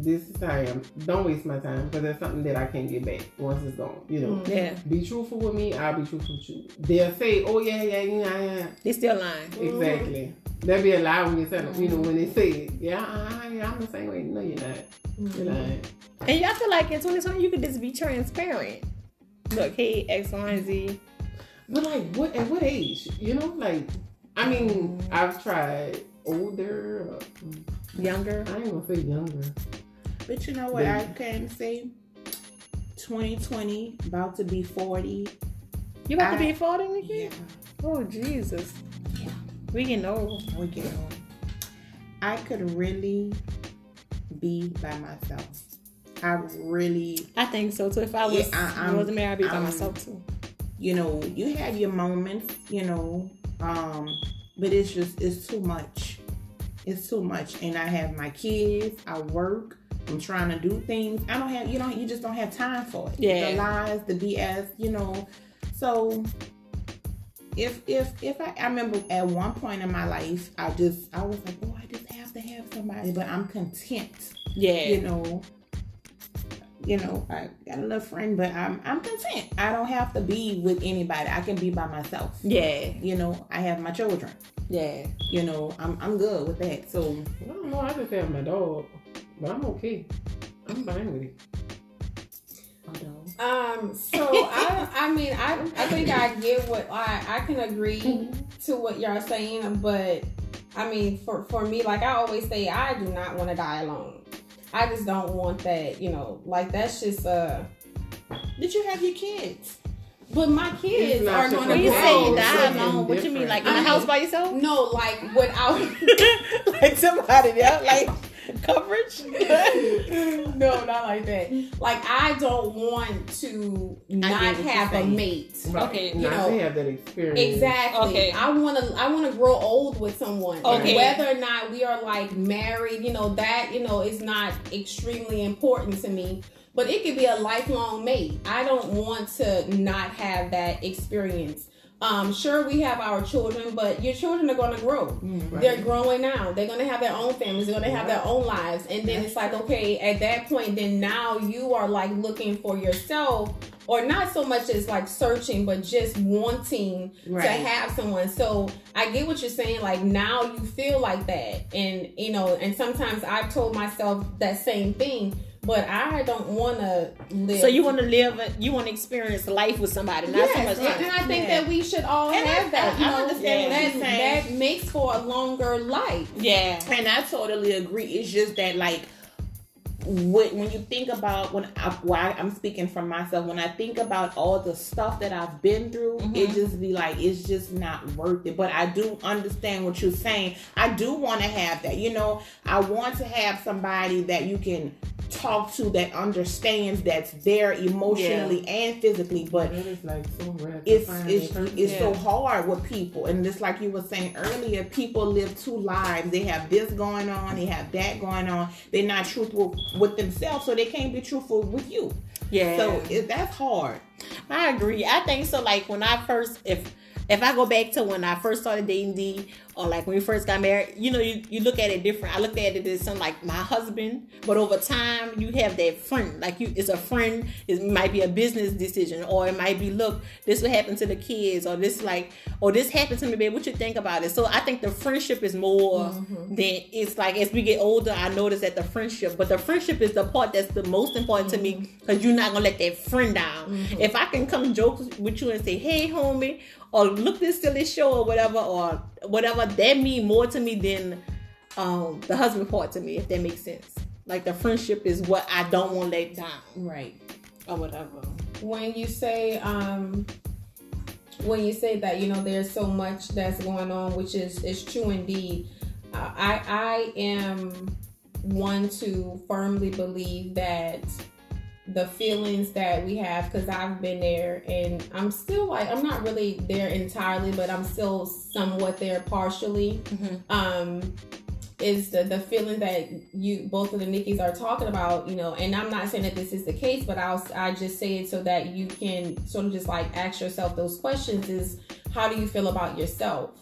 this is how I am. Don't waste my time, because there's something that I can't get back once it's gone. You know, yeah. Be truthful with me, I'll be truthful with you. They'll say, oh, yeah, yeah, yeah, yeah. They still lying. Exactly. Mm-hmm. They'll be a lie when you tell them, you know, when they say it. Yeah, I, I, I'm the same way. No, you're not. Mm-hmm. You're lying. And I feel like in twenty twenty, you could just be transparent. Look, hey, X, Y, and Z. But, like, what at what age? You know, like... I mean, I've tried older, uh, younger. I ain't gonna say younger. But you know what yeah. I can say? twenty twenty, about to be forty. You about I, to be forty, Nikki? Yeah. Oh, Jesus. Yeah. We getting old. We getting old. I could really be by myself. I really... I think so, too. If I, was, yeah, I, I wasn't married, I'd be I'm, by myself, too. You know, you have your moments, you know... Um, but it's just, it's too much. It's too much. And I have my kids, I work, I'm trying to do things. I don't have, you know, you just don't have time for it. Yeah. The lies, the B S, you know. So if, if, if I, I remember at one point in my life, I just, I was like, oh, I just have to have somebody, but I'm content. Yeah. You know, you know, I got a little friend, but I'm I'm content. I don't have to be with anybody. I can be by myself. Yeah. You know, I have my children. Yeah. You know, I'm I'm good with that. So I don't know. I just have my dog, but I'm okay. I'm fine with it. Um. So I I mean I I think I get what I I can agree mm-hmm. to what y'all are saying, but I mean for for me, like I always say, I do not want to die alone. I just don't want that, you know, like that's just, uh, did you have your kids? But my kids are going to grow. When you say die alone, what you mean, like in the house by yourself? No, like without. Like somebody, yeah, like coverage? No, not like that. Like I don't want to not have a mate. Right. Okay. You not know, to have that experience. Exactly. Okay. I want to I want to grow old with someone. Okay. And whether or not we are like married, you know, that, you know, is not extremely important to me. But it could be a lifelong mate. I don't want to not have that experience. Um, sure, we have our children, but your children are going to grow. Mm, right. They're growing now. They're going to have their own families. They're going to have right. their own lives. And then it's like, okay, at that point, then now you are like looking for yourself, or not so much as like searching, but just wanting right. to have someone. So I get what you're saying. Like now you feel like that. And, you know, and sometimes I've told myself that same thing. But I don't want to live. So you want to live, a, you want to experience life with somebody, not yes, so much life. And I think yeah. that we should all and have I, that. I, you I know, understand that, that makes for a longer life. Yeah. And I totally agree. It's just that, like, when you think about, when I, well, I'm speaking for myself, when I think about all the stuff that I've been through, mm-hmm. it just be like, it's just not worth it. But I do understand what you're saying. I do want to have that. You know, I want to have somebody that you can talk to, that understands, that's there emotionally yeah. and physically. But it is like so rare to it's it's, it's yeah. so hard with people. And just like you were saying earlier, people live two lives. They have this going on, they have that going on. They're not truthful with themselves, so they can't be truthful with you. Yeah. So it, that's hard. I agree. I think so. Like when I first, if if I go back to when I first started dating D, or like when we first got married, you know, you, you look at it different. I looked at it as something like my husband, but over time you have that friend, like you, it's a friend. It might be a business decision, or it might be, look, this will happen to the kids, or this like, or this happened to me, babe, what you think about it? So I think the friendship is more mm-hmm. than, it's like as we get older, I notice that the friendship, but the friendship is the part that's the most important mm-hmm. to me, because you're not going to let that friend down. Mm-hmm. If I can come joke with you and say, hey, homie, or look this silly show or whatever, or whatever, that mean more to me than um, the husband part to me, if that makes sense. Like the friendship is what I don't want let down. Right. Or whatever. When you say, um, when you say that, you know, there's so much that's going on, which is, is true indeed. Uh, I, I am one to firmly believe that the feelings that we have, because I've been there, and I'm still like, I'm not really there entirely, but I'm still somewhat there partially, mm-hmm. um, is the, the feeling that you, both of the Nikkis are talking about, you know, and I'm not saying that this is the case, but I'll, I just say it so that you can sort of just like ask yourself those questions is, how do you feel about yourself,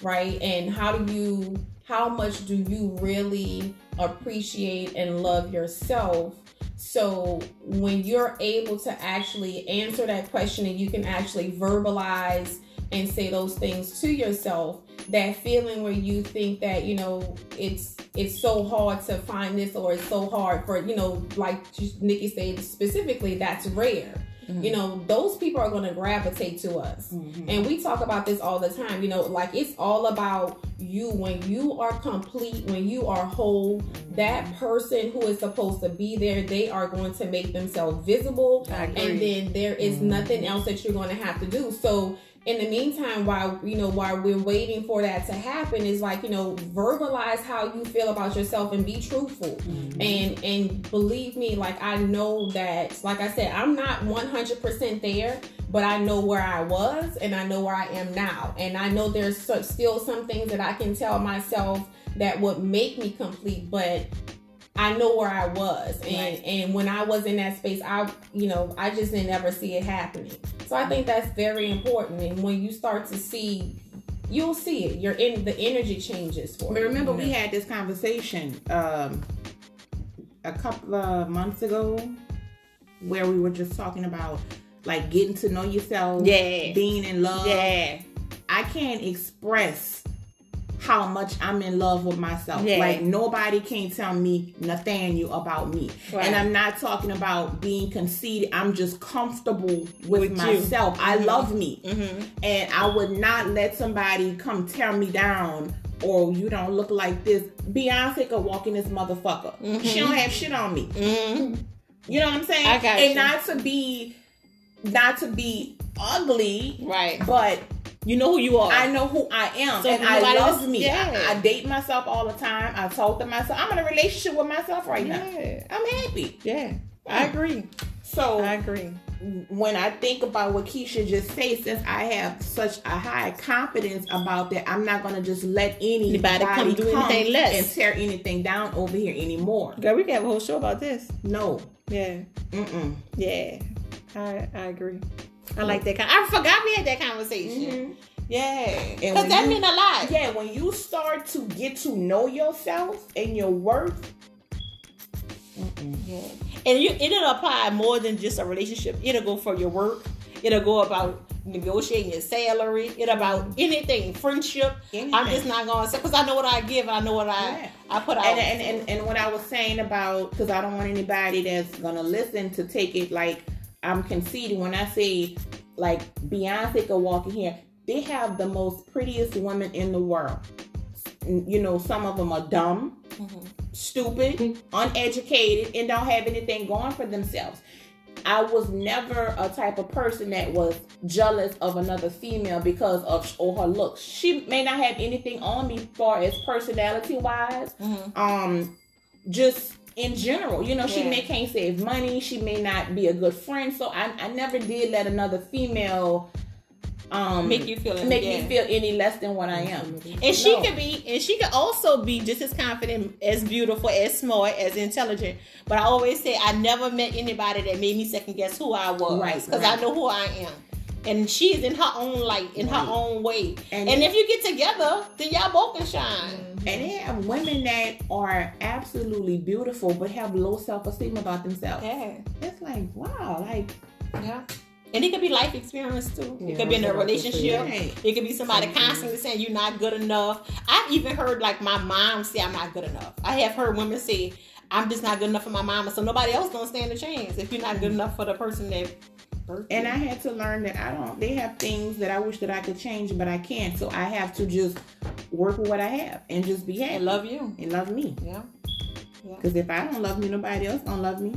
right? And how do you, how much do you really appreciate and love yourself? So when you're able to actually answer that question and you can actually verbalize and say those things to yourself, that feeling where you think that, you know, it's it's so hard to find this, or it's so hard for, you know, like Nikki said specifically, that's rare. Mm-hmm. You know, those people are going to gravitate to us. Mm-hmm. And we talk about this all the time, you know, like it's all about you. When you are complete, when you are whole, mm-hmm. that person who is supposed to be there, they are going to make themselves visible. And then there is mm-hmm. nothing else that you're going to have to do. So in the meantime, while, you know, while we're waiting for that to happen, is like, you know, verbalize how you feel about yourself and be truthful. Mm-hmm. And, and believe me, like, I know that, like I said, I'm not one hundred percent there, but I know where I was and I know where I am now. And I know there's so, still some things that I can tell myself that would make me complete, but I know where I was. And, right. and when I was in that space, I, you know, I just didn't ever see it happening. So I think that's very important. And when you start to see, you'll see it. You're in the energy changes for but you. Remember, we had this conversation um, a couple of months ago where we were just talking about like getting to know yourself, yeah. being in love. Yeah. I can't express how much I'm in love with myself. Yeah. Like nobody can tell me Nathaniel about me. Right. And I'm not talking about being conceited. I'm just comfortable with, with myself. You. I mm-hmm. love me. Mm-hmm. And I would not let somebody come tear me down, or you don't look like this. Beyonce could walk in this motherfucker. Mm-hmm. She don't have shit on me. Mm-hmm. You know what I'm saying? I got and you. not to be not to be ugly. Right. But you know who you are. I know who I am. So and I love me. Yeah. I, I date myself all the time. I talk to myself. I'm in a relationship with myself right yeah. now. I'm happy. Yeah. Mm. I agree. So I agree. When I think about what Keisha just said, since I have such a high confidence about that, I'm not going to just let anybody, anybody come, do come anything less. And tear anything down over here anymore. Girl, we can have a whole show about this. No. Yeah. Mm-mm. Yeah. I, I agree. I like that. Con- I forgot we had that conversation. Mm-hmm. Yeah. Because that means a lot. Yeah, when you start to get to know yourself and your worth. Yeah. And you, it'll apply more than just a relationship. It'll go for your work. It'll go about negotiating your salary. It'll about anything. Friendship. Anything. I'm just not going to say, because I know what I give. I know what I, yeah. I put out. And and, and and what I was saying about, because I don't want anybody that's going to listen to take it like, I'm conceding when I say, like, Beyonce could walk in here. They have the most prettiest women in the world. You know, some of them are dumb, mm-hmm. stupid, mm-hmm. uneducated, and don't have anything going for themselves. I was never a type of person that was jealous of another female because of or her looks. She may not have anything on me, far as personality-wise. Mm-hmm. Um, just... in general, you know, yeah. she may can't save money. She may not be a good friend. So I, I never did let another female um, make you feel make yeah. me feel any less than what I am. And no. she could be, and she could also be just as confident, as beautiful, as smart, as intelligent. But I always say I never met anybody that made me second guess who I was, right? Because right. I know who I am. and she's in her own light, in right. her own way. And, and if you get together, then y'all both can shine. Mm-hmm. And there are women that are absolutely beautiful but have low self-esteem about themselves. Yeah. It's like, wow, like, yeah. And it could be life experience too. Yeah, it could be in a relationship. It could be somebody constantly saying you're not good enough. I've even heard like my mom say I'm not good enough. I have heard women say I'm just not good enough for my mama, so nobody else gonna stand a chance if you're not good enough for the person that birthed you. And I had to learn that I don't. They have things that I wish that I could change, but I can't. So I have to just work with what I have and just be happy. And love you and love me. Yeah. Because yeah. if I don't love me, nobody else gonna love me.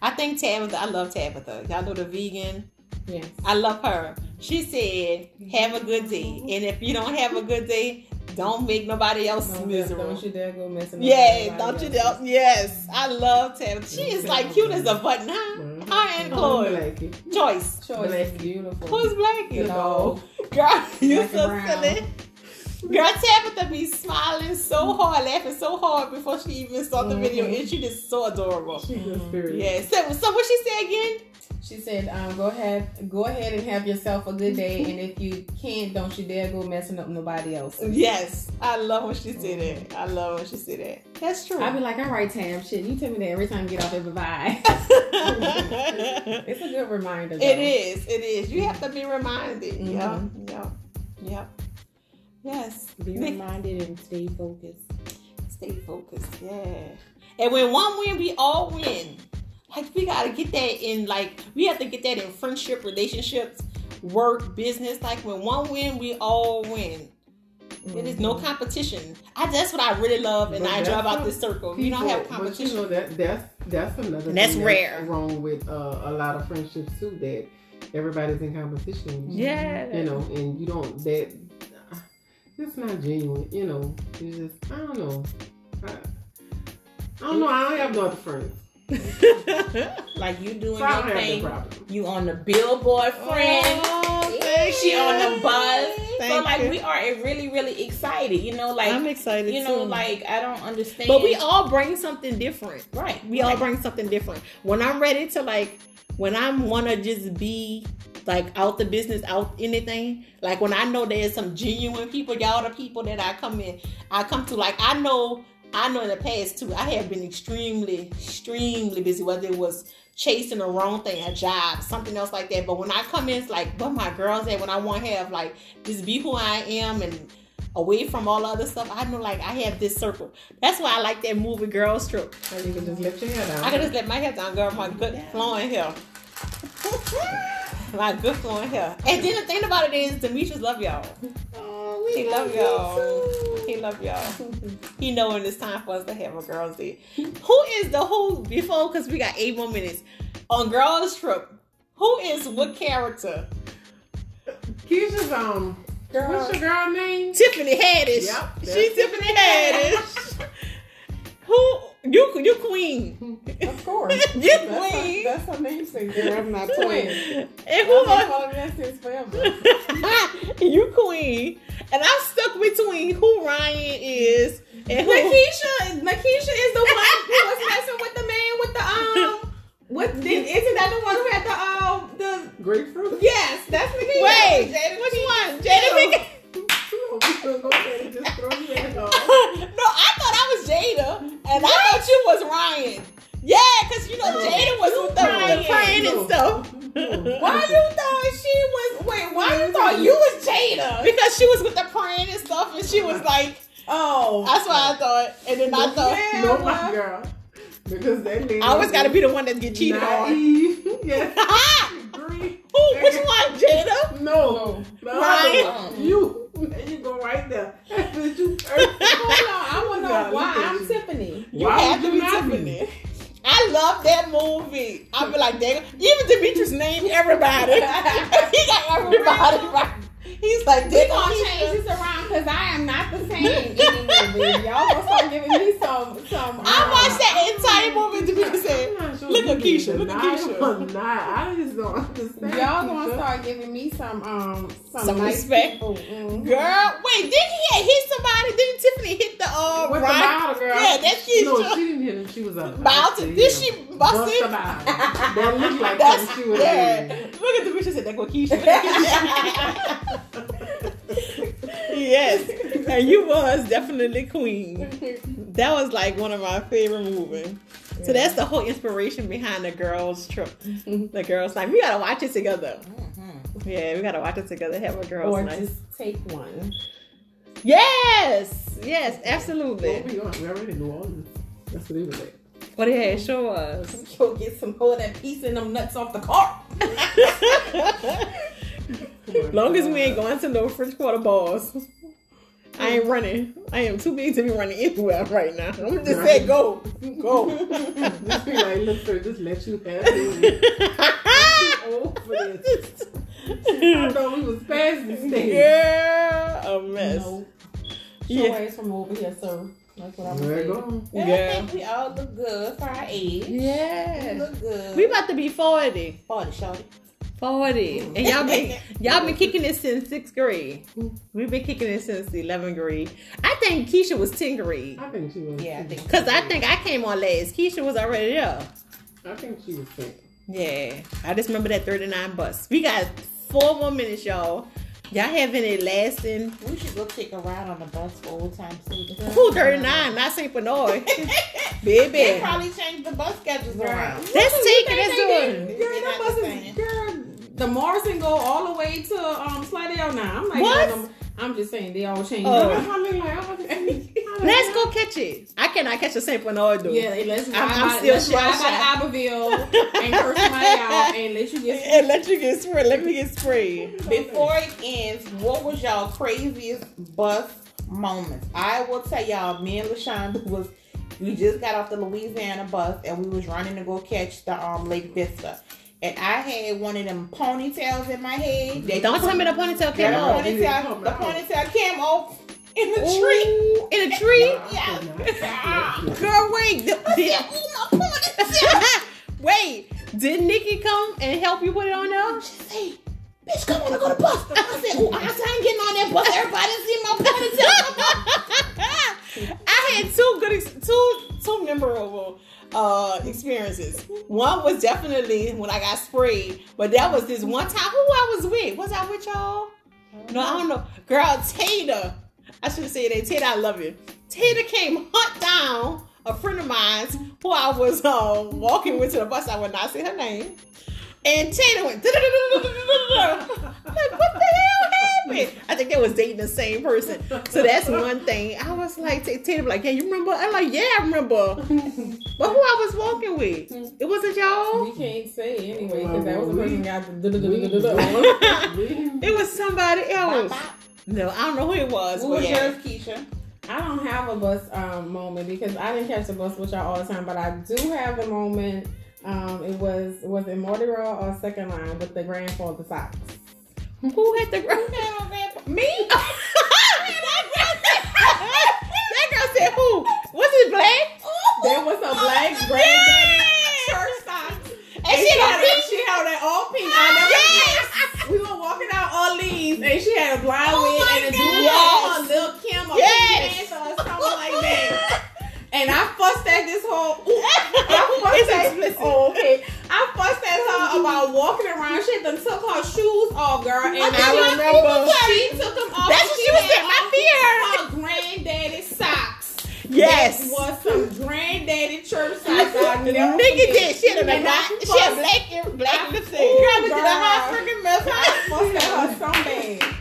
I think Tabitha. I love Tabitha. Y'all know the vegan. Yes. I love her. She said, have a good day. And if you don't have a good day, don't make nobody else don't miserable. Don't you dare go messing up. Yes, don't you dare. Yes. I love Tabitha. She is like cute as a button, huh? Mm-hmm. Her and Claude. Blackie. Choice. Choice. Blackie's beautiful. Who's Blackie? No. Girl, you so brown. Silly. Girl, Tabitha be smiling so hard, laughing so hard before she even saw the mm-hmm. video. And she just so adorable. She's a spirit. Yes. So, so what she said again? She said, um, go ahead go ahead and have yourself a good day, and if you can't, don't you dare go messing up nobody else. Yes. I love when she said mm-hmm. that. I love when she said that. That's true. I'd be like, all right, Tam, shit, you tell me that every time you get off there, bye-bye. It's a good reminder, though. It is. It is. You have to be reminded. Mm-hmm. Yep. Yep. Yep. Yes. Be Nick. reminded and stay focused. Stay focused. Yeah. And when one win, we all win. Like, we gotta get that in, like, we have to get that in friendship, relationships, work, business. Like, when one win, we all win. Mm-hmm. It is no competition. I That's what I really love, and but I enjoy about this circle. People, we don't have competition. But you know, that, that's, that's another that's thing rare. That's wrong with uh, a lot of friendships, too, that everybody's in competition. Yeah. You know, and you don't, that, it's not genuine, you know. It's just, I don't know. I, I don't know, I don't have no other friends. Like, you doing so your thing, you on the Billboard friend, oh, yeah. she on the bus. Thank so like you. We are really, really excited. You know, like I'm excited. You know, too. Like I don't understand. But we all bring something different, right? We right. all bring something different. When I'm ready to like, when I'm wanna just be like out the business, out anything. Like when I know there's some genuine people, y'all the people that I come in, I come to. Like I know. I know in the past, too, I have been extremely, extremely busy, whether it was chasing the wrong thing, a job, something else like that. But when I come in, it's like, but my girls that when I want to have, like, just be who I am and away from all other stuff, I know, like, I have this circle. That's why I like that movie, Girls Trip. Or you can just let your hair down. I can just let my hair down, girl, my good flowing hair. My good flowing hair. And then the thing about it is, Demetrius love y'all. Oh, we he love, love y'all. He love y'all. He know when it's time for us to have a girls' day. Who is the who before? Because we got eight more minutes on Girls Trip. Who is what character? Keisha's um. Girl. What's your girl name? Tiffany Haddish. Yep. She's Tiffany Haddish. Who you? You queen. Of course. You that's queen. Her, that's her namesake. Girl, I'm not twin. And who? I've been calling that since forever. You queen. And I'm stuck between who Ryan is and who Nakeisha. Nakeisha is the one who was messing with the man with the um. What the, isn't that the one who had the um the grapefruit? Yes, that's Nakeisha. Wait, Jada, which one? Jada. No, I thought I was Jada, and what? I thought you was Ryan. Yeah, cause you know no. Jada was who throwing praying and stuff. Why you thought she was? Wait, why you thought you was Jada? Because she was with the praying and stuff, and she was like, "Oh, that's what I thought." And then I thought, yeah, "No, my girl," because that lady I always got to be the one that get cheated naive. On. Yes. Who? Which one, Jada? No, no, Ryan. No. You. There you go right there. Did you? Hold on, I want to know why I'm Tiffany. You why have to be Tiffany. Be? I love that movie. I be like, damn. Even Demetrius named everybody. He got everybody right. He's like, they're gonna change this around because I am not the same anymore. Y'all gonna start giving me some. some I um, watched that entire movie. Demetrius said, sure "Look at Keisha. Look at Keisha. I'm not. I just don't understand. Y'all gonna start giving me some um some, some nice respect, mm-hmm. girl. Wait, did he hit somebody? Didn't Tiffany hit the uh? With Ryan? The bottle, girl. Yeah, that shit. No, she didn't hit him. She was up. Bottle. Did yeah. she bust it? That looked like that. She was yeah. Look at the picture. Said that with Keisha. Yes, and you was definitely queen. That was like one of my favorite movies. Yeah. So that's the whole inspiration behind the girls' trip. Mm-hmm. The girls' night. We gotta watch it together. Mm-hmm. Yeah, we gotta watch it together. Have a girls' or night. Or just take one. Yes, yes, absolutely. We already know all this. That's what it was at. What it had sure was. Go get some whole that piece and them nuts off the cart. Long as we ain't going to no French Quarter balls. I ain't running. I am too big to be running anywhere right now. I'm just saying, go. Go. This be like, look, sir, just let you have it. I'm too old for this. I thought we was past this stage. Yeah, a mess. No. Sure ways from over here, sir. That's what I'm saying. Yeah. I think we all look good for our age. Yeah. We look good. We about to be forty. forty, shawty. forty. And y'all been y'all been kicking it since sixth grade. We've been kicking it since eleventh grade. I think Keisha was tenth grade. I think she was. Yeah, I think. Because I think I came on last. Keisha was already there. I think she was tenth. Yeah. I just remember that thirty-nine bus. We got four more minutes, y'all. Y'all have any lasting? We should go take a ride on the bus for old time sake. Who thirty-nine? Not Saint Benoit. Baby. They probably changed the bus schedules around. That's taking that's doing. Girl, that bus is girl. The Morrison go all the way to um, Slidell now. I'm like, what? I'm, I'm just saying they all changed. Oh. Let's go catch it. I cannot catch a Saint Bernard though. Yeah, let's ride. I'm, I'm still let's ride by Abbeville and curse my out and let you get sprayed. and let you get sprayed. Let me get sprayed. Before it ends, what was y'all craziest bus moments? I will tell y'all. Me and Lashonda was. We just got off the Louisiana bus and we was running to go catch the um, Lake Vista. And I had one of them ponytails in my head. They Don't tell me the ponytail came yeah, off. Ponytail, the ponytail came off in the Ooh, tree. In a tree? No, yeah. No, girl, wait. The, I did, said, ooh, my ponytail. Wait. Did Nikki come and help you put it on there? She said, bitch, come on, I go to the bus. I said, ooh, I ain't getting on that bus. Everybody see my ponytail. I had two good, two, two memorable uh experiences. One was definitely when I got sprayed, but that was this one time. Who I was with? Was I with y'all? No, I don't know. Girl, Tayda. I should have said that. Tayda, I love you. Tayda came hunt down a friend of mine's who I was uh, walking with to the bus. I would not say her name. And Tayda went like, what the hell happened? I think they was dating the same person. So that's one thing. I was like, Tayda like, yeah, you remember? I'm like, yeah, I remember. But who I was walking with? It wasn't y'all? We can't say anyway, because that was the person got the it was somebody else. No, I don't know who it was. Who was yours, Keisha? I don't have a bus um, moment because I didn't catch the bus with y'all all the time, but I do have the moment. Um, it was was it Mardi Gras or second line with the grandfather socks? Who had the grandfather? Me? That girl said who? Was it black? Ooh, there was a black oh, granddaddy church socks, and, and she, she had a, she held that all pink. Oh, yes. We were walking out all leaves, and she had a blind oh wig and a dual on Lil' Kim or yes. or something like that. And I fussed at this whole. Ooh, I fussed at, oh, okay. I fussed at her about walking around. She then took her shoes off, girl. And I, I remember she took them off. That's what she was saying. My fear. Her granddaddy socks. Yes. That was some granddaddy church socks. I never Nikki did. She had a black. She had black and black. Girl, this is a hot freaking mess. I fussed at her so bad.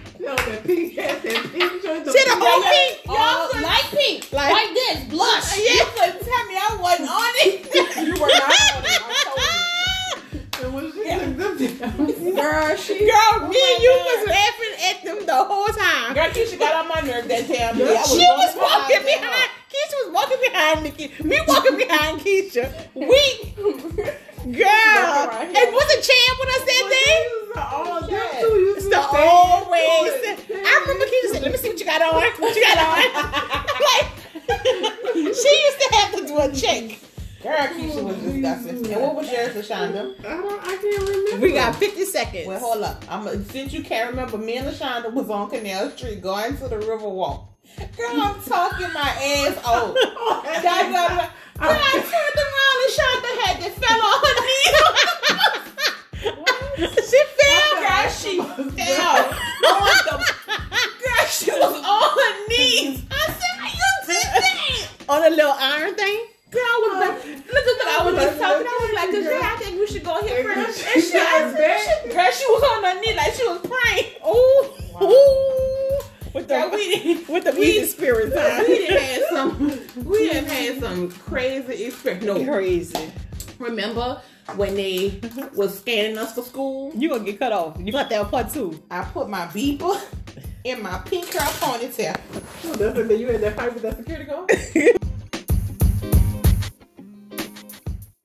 She had a whole pink. Y'all uh, light pink. Like, like this. Blush. Uh, yeah. You couldn't tell me I wasn't on it. You were not on it. I told you. And when she yeah. took them down. Girl, she. Girl, me oh and you God. Was laughing at them the whole time. Girl, Keisha got on my nerve that damn day. Was she was walking behind. behind Keisha was walking behind Nikki. Me walking behind Keisha. We. Girl, right and was it Chad when I said well, that? Yes. It's the always. I remember Keisha said, let me see what you got on. What you got on? Like, she used to have to do a check. Girl, Keisha was disgusting. And what was your Lashonda. I, don't, I can't remember. We got fifty seconds. Well, hold up. I'm, since you can't remember, me and Lashonda was on Canal Street going to the River Walk. Girl, I'm talking my ass off. God, God, God. When I turned around, Lashonda had to fell on her knee. What? She fell. Girl, she fell. On the, girl, she was on her knees. I said, are you kidding? On a little iron thing? Girl, I was like, look, look, look, I was just talking. I was like, girl, I think we should go here for her. And she, I said, girl, she was on her knee like she was praying. Ooh, wow. Ooh. With the, yeah, we, with the we, spirit time. We done had some, we done had some crazy experience. No, crazy. Remember when they was scanning us for school? You gonna get cut off. You got that part two. I put my beeper in my pink girl ponytail. Well, that's the thing. You had that fight with that security guard?